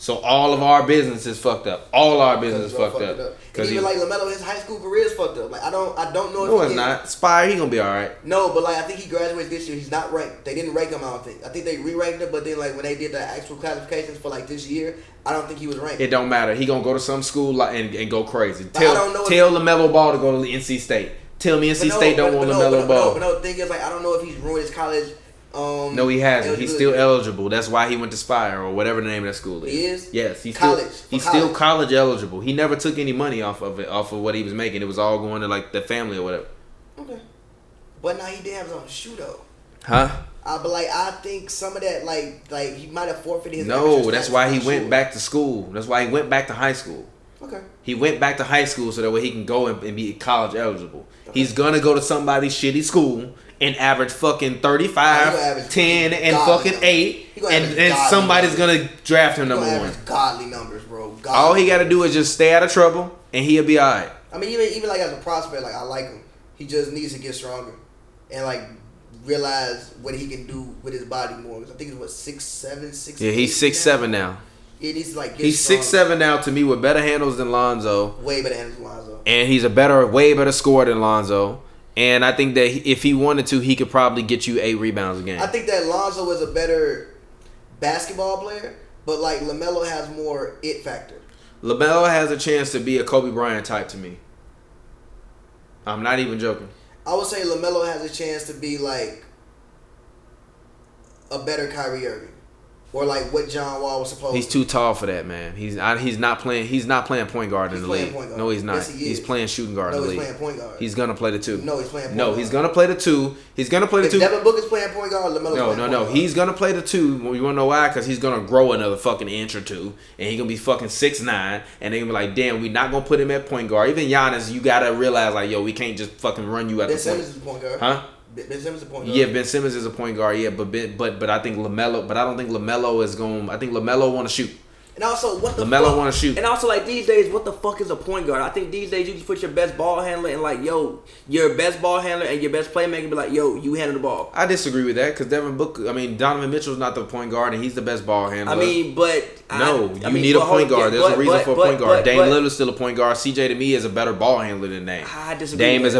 So all of our business is fucked up. All our business is fucked up. Because even like LaMelo, his high school career is fucked up. Like I don't know. No, it's not. Spire, he gonna be all right. No, but like I think he graduates this year. He's not ranked. They didn't rank him. I don't think. I think they re-ranked him, but then like when they did the actual classifications for like this year, I don't think he was ranked. It don't matter. He gonna go to some school like, and go crazy. Like, tell LaMelo Ball to go to NC State. Tell me NC State don't want LaMelo Ball. But no, the thing is like I don't know if he's ruined his college. No, he hasn't. He's still eligible. That's why he went to Spire or whatever the name of that school is. He is? Yes, he's still college eligible. He never took any money off of it, off of what he was making. It was all going to like the family or whatever. Okay, but now he did have his own shoe though. Huh? But like I think some of that like he might have forfeited his. No, that's why he went back to school. That's why he went back to high school. Okay. He went back to high school so that way he can go and be college eligible. Okay. He's gonna go to somebody's shitty school. And average fucking 35, average 10, and fucking 8. And somebody's going to draft him number one. Godly numbers, bro. Godly all he got to do is just stay out of trouble, and he'll be all right. I mean, even like as a prospect, like I like him. He just needs to get stronger and like realize what he can do with his body more. Because I think he's, what, 6'7", 6'8"? Yeah, he's 6'7" now. Yeah, he's like he's 6'7" now to me with better handles than Lonzo. Way better handles than Lonzo. And he's a way better scorer than Lonzo. And I think that if he wanted to, he could probably get you 8 rebounds a game. I think that Lonzo is a better basketball player, but like LaMelo has more it factor. LaMelo has a chance to be a Kobe Bryant type to me. I'm not even joking. I would say LaMelo has a chance to be like a better Kyrie Irving, or like what John Wall was supposed to. He's too tall for that, man. He's not playing point guard in the league. No, he's not. Yes, he's playing shooting guard in the league. No, he's playing point guard. He's going to play the 2. No, he's playing point guard. No, he's going to play the 2. He's going to play the 2. If Devin Booker's playing point guard, LaMelo's playing point guard. No. He's going to play the 2. Well, you want to know why? Because he's going to grow another fucking inch or 2. And he's going to be fucking 6'9". And they're going to be like, damn, we're not going to put him at point guard. Even Giannis, you got to realize, like, yo, we can't just fucking run you out the point. Ben Simmons is a point guard. Huh? Ben Simmons is a point guard. Yeah, Ben Simmons is a point guard. Yeah, but I think LaMelo. But I don't think LaMelo is going. I think LaMelo want to shoot. And also, what the LaMelo want to shoot. And also, like these days, what the fuck is a point guard? I think these days you just put your best ball handler and like, yo, your best ball handler and your best playmaker be like, yo, you handle the ball. I disagree with that because Donovan Mitchell's not the point guard and he's the best ball handler. I mean, but need a point guard. There's a reason for a point guard. Dame Lillard's still a point guard. CJ to me is a better ball handler than Dame. I disagree. Dame is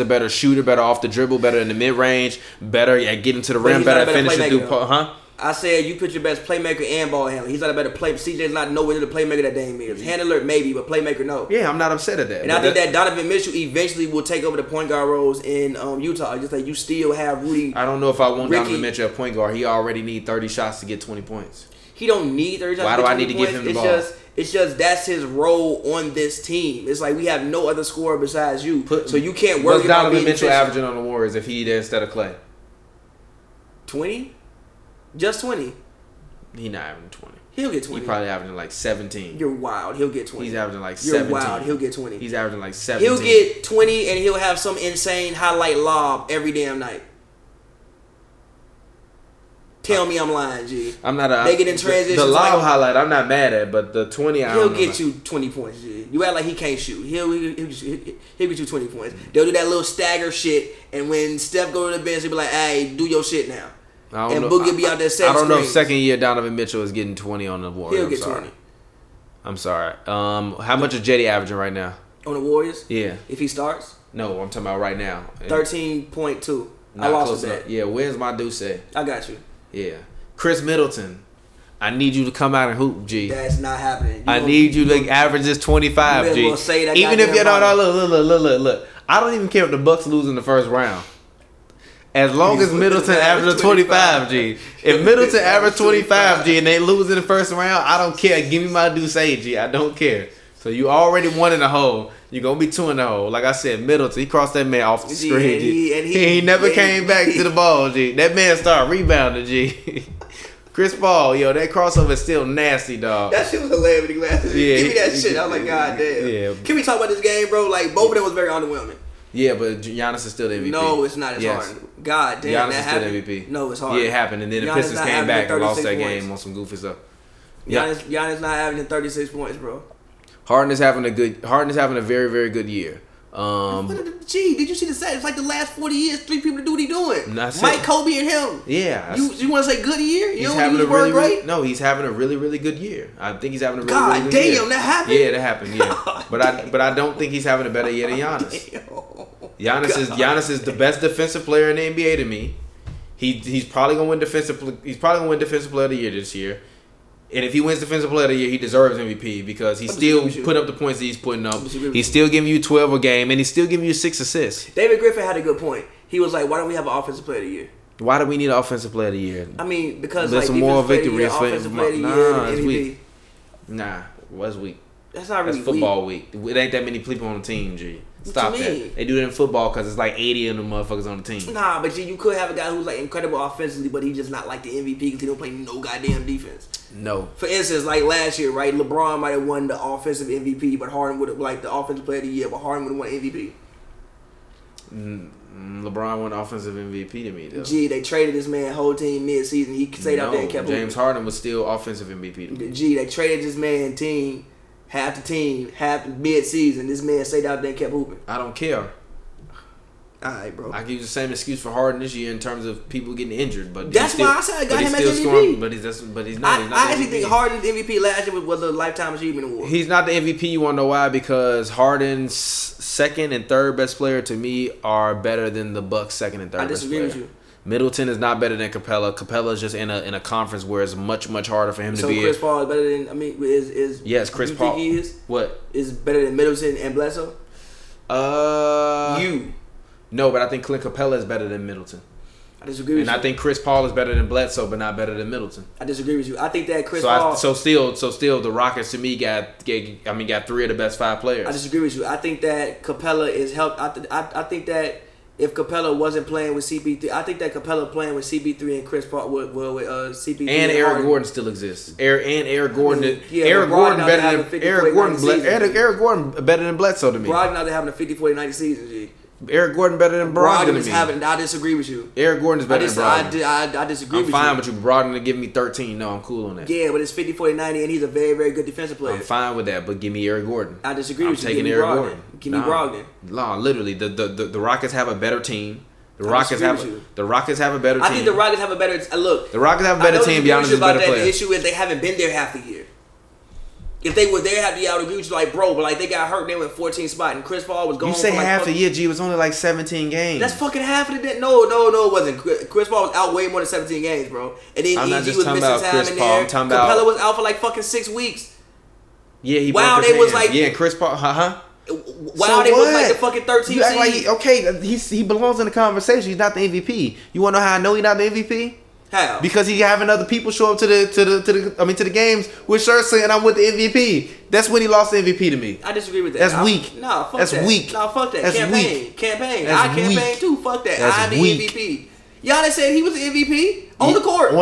a better shooter, better off the dribble, better in the mid range, better at getting to the rim, better at finishing through. Huh? I said you put your best playmaker and ball handler. He's not a better play. CJ's not nowhere near the playmaker that Dame is. Handler maybe, but playmaker no. Yeah, I'm not upset at that. And I think that Donovan Mitchell eventually will take over the point guard roles in Utah. Just like you still have Rudy. I don't know if I want Donovan Mitchell at point guard. He already need 30 shots to get 20 points. He don't need 30 shots. Why do I need to give him the ball? It's just that's his role on this team. It's like we have no other scorer besides you, so you can't worry about Donovan Mitchell averaging on the Warriors if he did instead of Clay? 20. Just 20. He not averaging 20. He'll get 20. He probably averaging like 17. You're wild. He'll get 20. He's averaging like 17. You're wild. He'll get 20. He's averaging like 17. He'll get 20 and he'll have some insane highlight lob every damn night. Tell me I'm lying, G. I'm not. They get in transition. The lob highlight I'm not mad at, but the 20 he'll get you 20 points, G. You act like he can't shoot. He'll get you 20 points. They'll do that little stagger shit, and when Steph go to the bench, he'll be like, "Hey, do your shit now." Boogie be out there. I don't know if second year Donovan Mitchell is getting 20 on the Warriors. He'll get 20. I'm sorry. How much is Jetty averaging right now? On the Warriors? Yeah. If he starts? No, I'm talking about right now. 13.2. I lost that. Yeah, where's my do say? I got you. Yeah. Chris Middleton. I need you to come out and hoop, G. That's not happening. I need you to average this 25, G. Even if you don't, look. I don't even care if the Bucks lose in the first round. As long as Middleton averages 25, G. If Middleton averages 25, G, and they lose in the first round, I don't care. Give me my deuce, G. I don't care. So you already 1 in the hole. You're going to be 2 in the hole. Like I said, Middleton, he crossed that man off the screen, G. He never came back to the ball, G. That man started rebounding, G. Chris Paul, yo, that crossover is still nasty, dog. That shit was hilarious when he lasted. Yeah, give me that shit. I was like, God damn. Yeah. Can we talk about this game, bro? Like, both of them was very underwhelming. Yeah, but Giannis is still the MVP. No, it's not. It's hard. God damn, Giannis that happened. Giannis is still MVP. No, it's hard. Yeah, it happened, and then the Pistons came back and lost that game on some goofy stuff. Yep. Giannis not averaging 36 points, bro. Harden is having a very, very good year. Gee, did you see the stats? It's like the last 40 years, three people to do what he doing. Mike, Kobe, and him. Yeah. You want to say good year? You don't use the word great? No, he's having a really, really good year. I think he's having a really, really good year. God damn, that happened? Yeah, that happened, yeah. But I don't think he's having a better year than Giannis. Giannis is the best defensive player in the NBA to me. He's probably gonna win defensive player of the year this year. And if he wins defensive player of the year, he deserves MVP because he's still putting up the points that he's putting up. He's still giving you 12 a game, and he's still giving you 6 assists. David Griffin had a good point. He was like, why don't we have an offensive player of the year? Why do we need an offensive player of the year? I mean, because there's some moral victory. Offensive player of the year, it's weak. Nah, what's weak? That's not really football week. It ain't that many people on the team, G. Stop that. They do it in football because it's like 80 of them motherfuckers on the team. Nah, but you could have a guy who's like incredible offensively, but he just not like the MVP because he don't play no goddamn defense. No. For instance, like last year, right? LeBron might have won the offensive MVP, but Harden would have like the offensive player of the year, but Harden would have won MVP. LeBron won offensive MVP to me, though. Gee, they traded this man whole team mid-season. He stayed out there and kept James Harden was still offensive MVP to me. Gee, they traded this man team. Half the team, half mid-season. This man stayed out there and kept hooping. I don't care. All right, bro. I give you the same excuse for Harden this year in terms of people getting injured, but that's why I said I got him as MVP. Scoring, but he's not. I actually think Harden's MVP last year was a lifetime achievement award. He's not the MVP. You want to know why? Because Harden's second and third best player to me are better than the Bucks' second and third. I disagree best player. With you. Middleton is not better than Capela. Capela's just in a conference where it's much harder for him to be. So Chris Paul is better than yes, Chris Paul. Think he is? What is better than Middleton and Bledsoe? No, but I think Clint Capela is better than Middleton. I disagree with you. And I think Chris Paul is better than Bledsoe, but not better than Middleton. I disagree with you. I think that Chris Paul. So still, the Rockets to me got three of the best five players. I disagree with you. I think that Capela is helped. I think that. If Capela wasn't playing with CP3, I think that Capela playing with CP3 and Chris Paul with CP3 and Eric Harden. Gordon still exists. Eric Gordon better than Bledsoe to me. Brogdon out there having a 50-40-90 season, G. Eric Gordon better than Brogdon to me. I disagree with you. Eric Gordon is better than Brogdon. I disagree with you. I'm fine with you. Brogdon to give me 13. No, I'm cool on that. Yeah, but it's 50-40-90, and he's a very, very good defensive player. I'm fine with that, but give me Eric Gordon. I disagree with you. I'm taking Eric Gordon. Give me Brogdon. No, literally. The Rockets have a better team. The Rockets have a better team. I think the Rockets have a better... Look. The Rockets have a better team. Giannis is better player. The issue is they haven't been there half the year. If they were there, I'd be out of you, like, bro, but, like, they got hurt. They went 14 spot, and Chris Paul was going. You say like half the year, G, was only, like, 17 games. That's fucking half of the day. No, it wasn't. Chris Paul was out way more than 17 games, bro. And then I'm not just was talking about Chris Paul. I'm talking about... Capela was out for, like, fucking 6 weeks. Yeah, he broke his hand. Yeah, Chris Paul, they was, like, the fucking 13th seed. He belongs in the conversation. He's not the MVP. You want to know how I know he's not the MVP? How? Because he having other people show up to the games with shirts saying I'm with the MVP. That's when he lost the MVP to me. I disagree with that. That's weak. Fuck that. That's campaign. Weak. Campaign. That's I campaign weak. Too. Fuck that. I'm the weak. MVP. Giannis said he was the MVP on the court.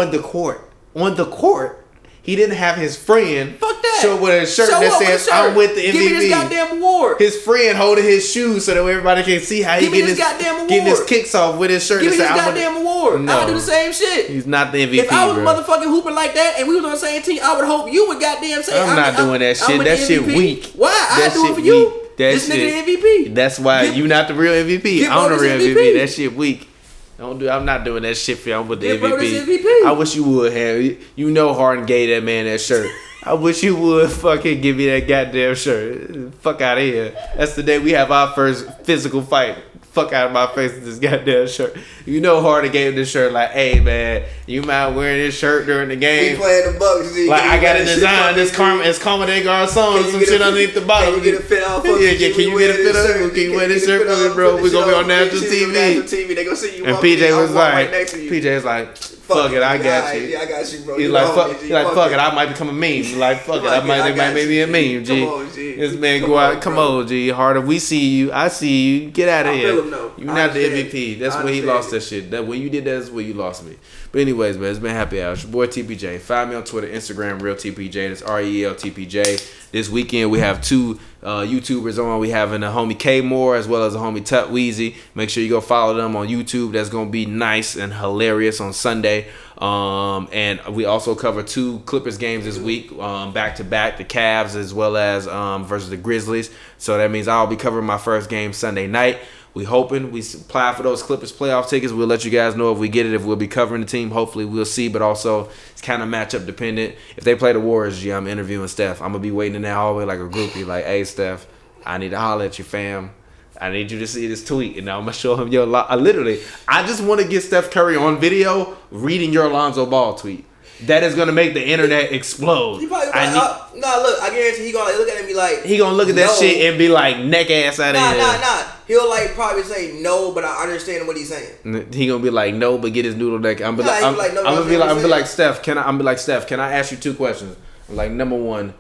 On the court. He didn't have his friend show up with a shirt that says, I'm with the MVP. Give me this goddamn award. His friend holding his shoes so that everybody can see how he's getting his kicks off with his shirt. Give me this goddamn award. No. I would do the same shit. He's not the MVP, If I was motherfucking hooping like that and we was on the same team, I would hope you would goddamn say, I'm not doing that shit. That shit weak. Why? I do it for you. This nigga the MVP. That's why you not the real MVP. I'm the real MVP. That shit weak. I'm not doing that shit for you. I'm with the MVP. I wish you would have. You know Harden gave that man that shirt. I wish you would fucking give me that goddamn shirt. Fuck out of here. That's the day we have our first physical fight. Fuck out of my face with this goddamn shirt. You know Harden gave him this shirt like, hey man, you mind wearing this shirt during the game? He playing the Bucks. Dude. Like I got a design. This Karma de Garcon. Some shit underneath the bottom. Can you get a fit out? Yeah. Can you get a fit out? Can you wear this shirt, bro? We gonna be on national TV. They gonna see you. And PJ was like, fuck it, I got you. Yeah, I got you, bro. He's like, fuck it, I might become a meme. Like, fuck it, they might make me a meme, G. Come on, G. This man go out, come on, G. Harden, we see you, I see you. Get out of here. You're not the MVP. That's where he lost that shit. That when you did that is where you lost me. But anyways, man, it's been happy hour. It's your boy TPJ. Find me on Twitter, Instagram, Real TPJ. That's REAL TPJ. This weekend we have two YouTubers on. We having a homie K Moore as well as a homie Tut Weezy. Make sure you go follow them on YouTube. That's gonna be nice and hilarious on Sunday. And we also cover two Clippers games this week, back to back, the Cavs as well as versus the Grizzlies. So that means I'll be covering my first game Sunday night. We hoping we apply for those Clippers playoff tickets. We'll let you guys know if we get it, if we'll be covering the team. Hopefully we'll see, but also it's kind of matchup dependent. If they play the Warriors, yeah, I'm interviewing Steph. I'm gonna be waiting in that hallway like a groupie, like, hey Steph, I need to holler at you, fam. I need you to see this tweet, and I'm gonna show him your. I just want to get Steph Curry on video reading your Lonzo Ball tweet. That is gonna make the internet explode. He probably, look, I guarantee he gonna look at it and be like, he gonna look at that shit and be like neck ass out of here. Nah. He'll like probably say no, but I understand what he's saying. He gonna be like no, but get his noodle neck. I'm gonna be like Steph. Can I ask you two questions? I'm like, number one,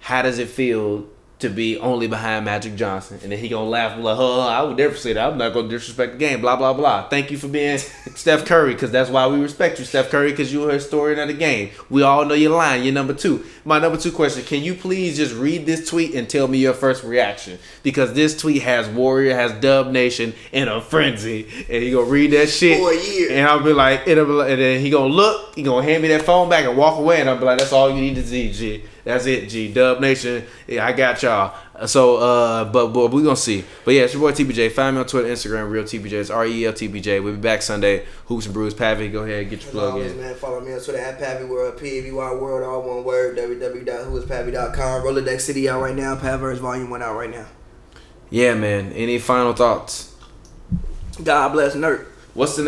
how does it feel to be only behind Magic Johnson? And then he gonna laugh like, oh, I would never say that. I'm not gonna disrespect the game, blah, blah, blah. Thank you for being Steph Curry, because that's why we respect you, Steph Curry, because you're a historian of the game. We all know your line. You're number two. My number two question, can you please just read this tweet and tell me your first reaction? Because this tweet has Warrior, has Dub Nation in a frenzy. And he gonna read that shit. For a year. And I'll be like, and then he gonna look, he gonna hand me that phone back and walk away, and I'll be like, that's all you need to see, G. That's it, G. Dub Nation. Yeah, I got y'all. So, but we're going to see. But yeah, it's your boy TPJ. Find me on Twitter, Instagram, Real TPJ. It's REAL TPJ. We'll be back Sunday. Hoops and Brews. Pavi, go ahead and get your plug in. Man, follow me on Twitter at Pavi World, PAVY World, all one word, www.whoispavi.com. Rolodex City out right now. Pavverse Volume 1 out right now. Yeah, man. Any final thoughts? God bless Nerd. What's the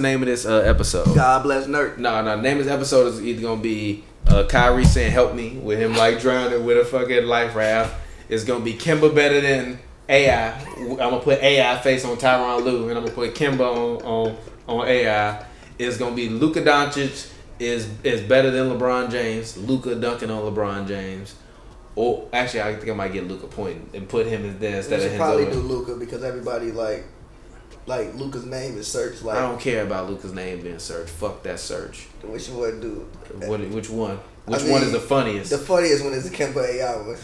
name of this episode? God bless Nerd. No. The name of this episode is either going to be Kyrie saying help me with him like drowning with a fucking life raft. It's gonna be Kemba better than AI. I'm gonna put AI face on Tyronn Lue, and I'm gonna put Kemba on AI. It's gonna be Luka Doncic is better than LeBron James. Luka dunking on LeBron James. Or actually, I think I might get Luka point and put him in there instead of him. Probably do Luka because everybody like Luka's name is searched. Like, I don't care about Luka's name being searched. Fuck that search. Which one, dude? Which one? Which one is the funniest? The funniest one is the Kemba AI one.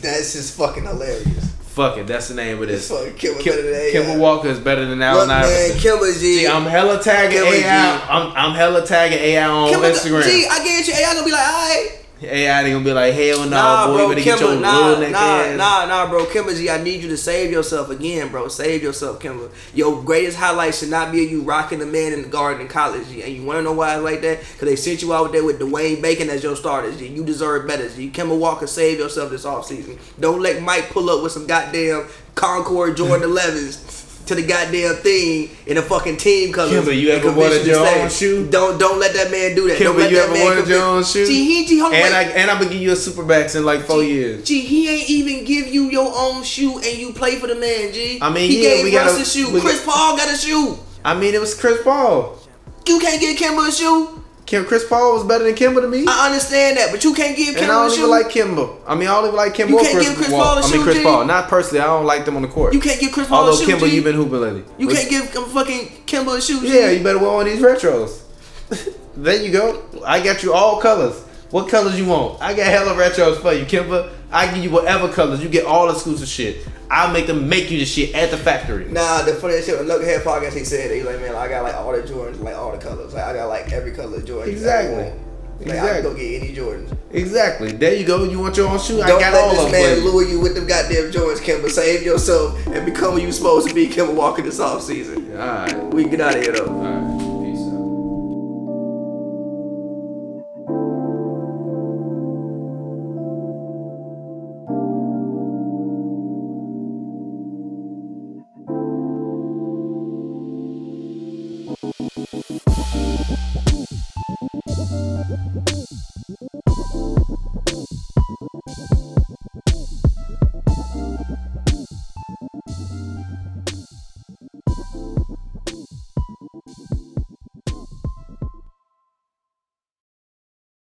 That's just fucking hilarious. Fuck it, that's the name of this. Kemba Walker is better than Allen Iverson. Kemba G. See, I'm hella tagging AI. I'm hella tagging AI on Kemba Instagram. G, I guarantee AI gonna be like, alright. AI gonna be like, hell no, boy, bro, you better Kemba, get your little neck ass. Nah, bro, Kemba G, I need you to save yourself again, bro. Save yourself, Kemba. Your greatest highlight should not be you rocking the man in the garden in college, G. And you wanna know why it's like that? Cause they sent you out there with Dwayne Bacon as your starter, G. You deserve better, G. Kemba Walker, save yourself this offseason. Don't let Mike pull up with some goddamn Concord Jordan 11s. To the goddamn thing in a fucking team colors. Kimber, you ever wanted your own shoe? Don't let that man do that. Kimber, you ever wanted your own shoe? And I'm gonna give you a Supermax in like 4 years. G, he ain't even give you your own shoe, and you play for the man, G. I mean, he gave Russ a shoe. Chris Paul got a shoe. I mean, it was Chris Paul. You can't give Kimber a shoe. Chris Paul was better than Kimber to me. I understand that, but you can't give Kimber a shoe. And I don't even like Kimber. I mean, I don't even like Kimber. You can't give Chris Paul a shoe. I mean, Chris Paul. Not personally. I don't like them on the court. You can't give Chris Paul a shoe. Although Kimber, you've been hooping lately. You can't give fucking Kimber a shoe. Yeah, you better wear one of these retros. There you go. I got you all colors. What colors you want? I got hella retros for you, Kimber. I give you whatever colors. You get all exclusive shit. I'll make them make you the shit at the factory. Nah, the funniest shit, the Luckhead podcast, he said that. He's like, man, I got like all the Jordans, like all the colors. Like, I got like every color of Jordans. Exactly. I can go get any Jordans. Exactly. There you go. You want your own shoe? I got all of them. Don't let this man lure you with them goddamn Jordans, Kemba. Save yourself and become who you supposed to be, Kemba Walker, this offseason. All right. We can get out of here, though. All right.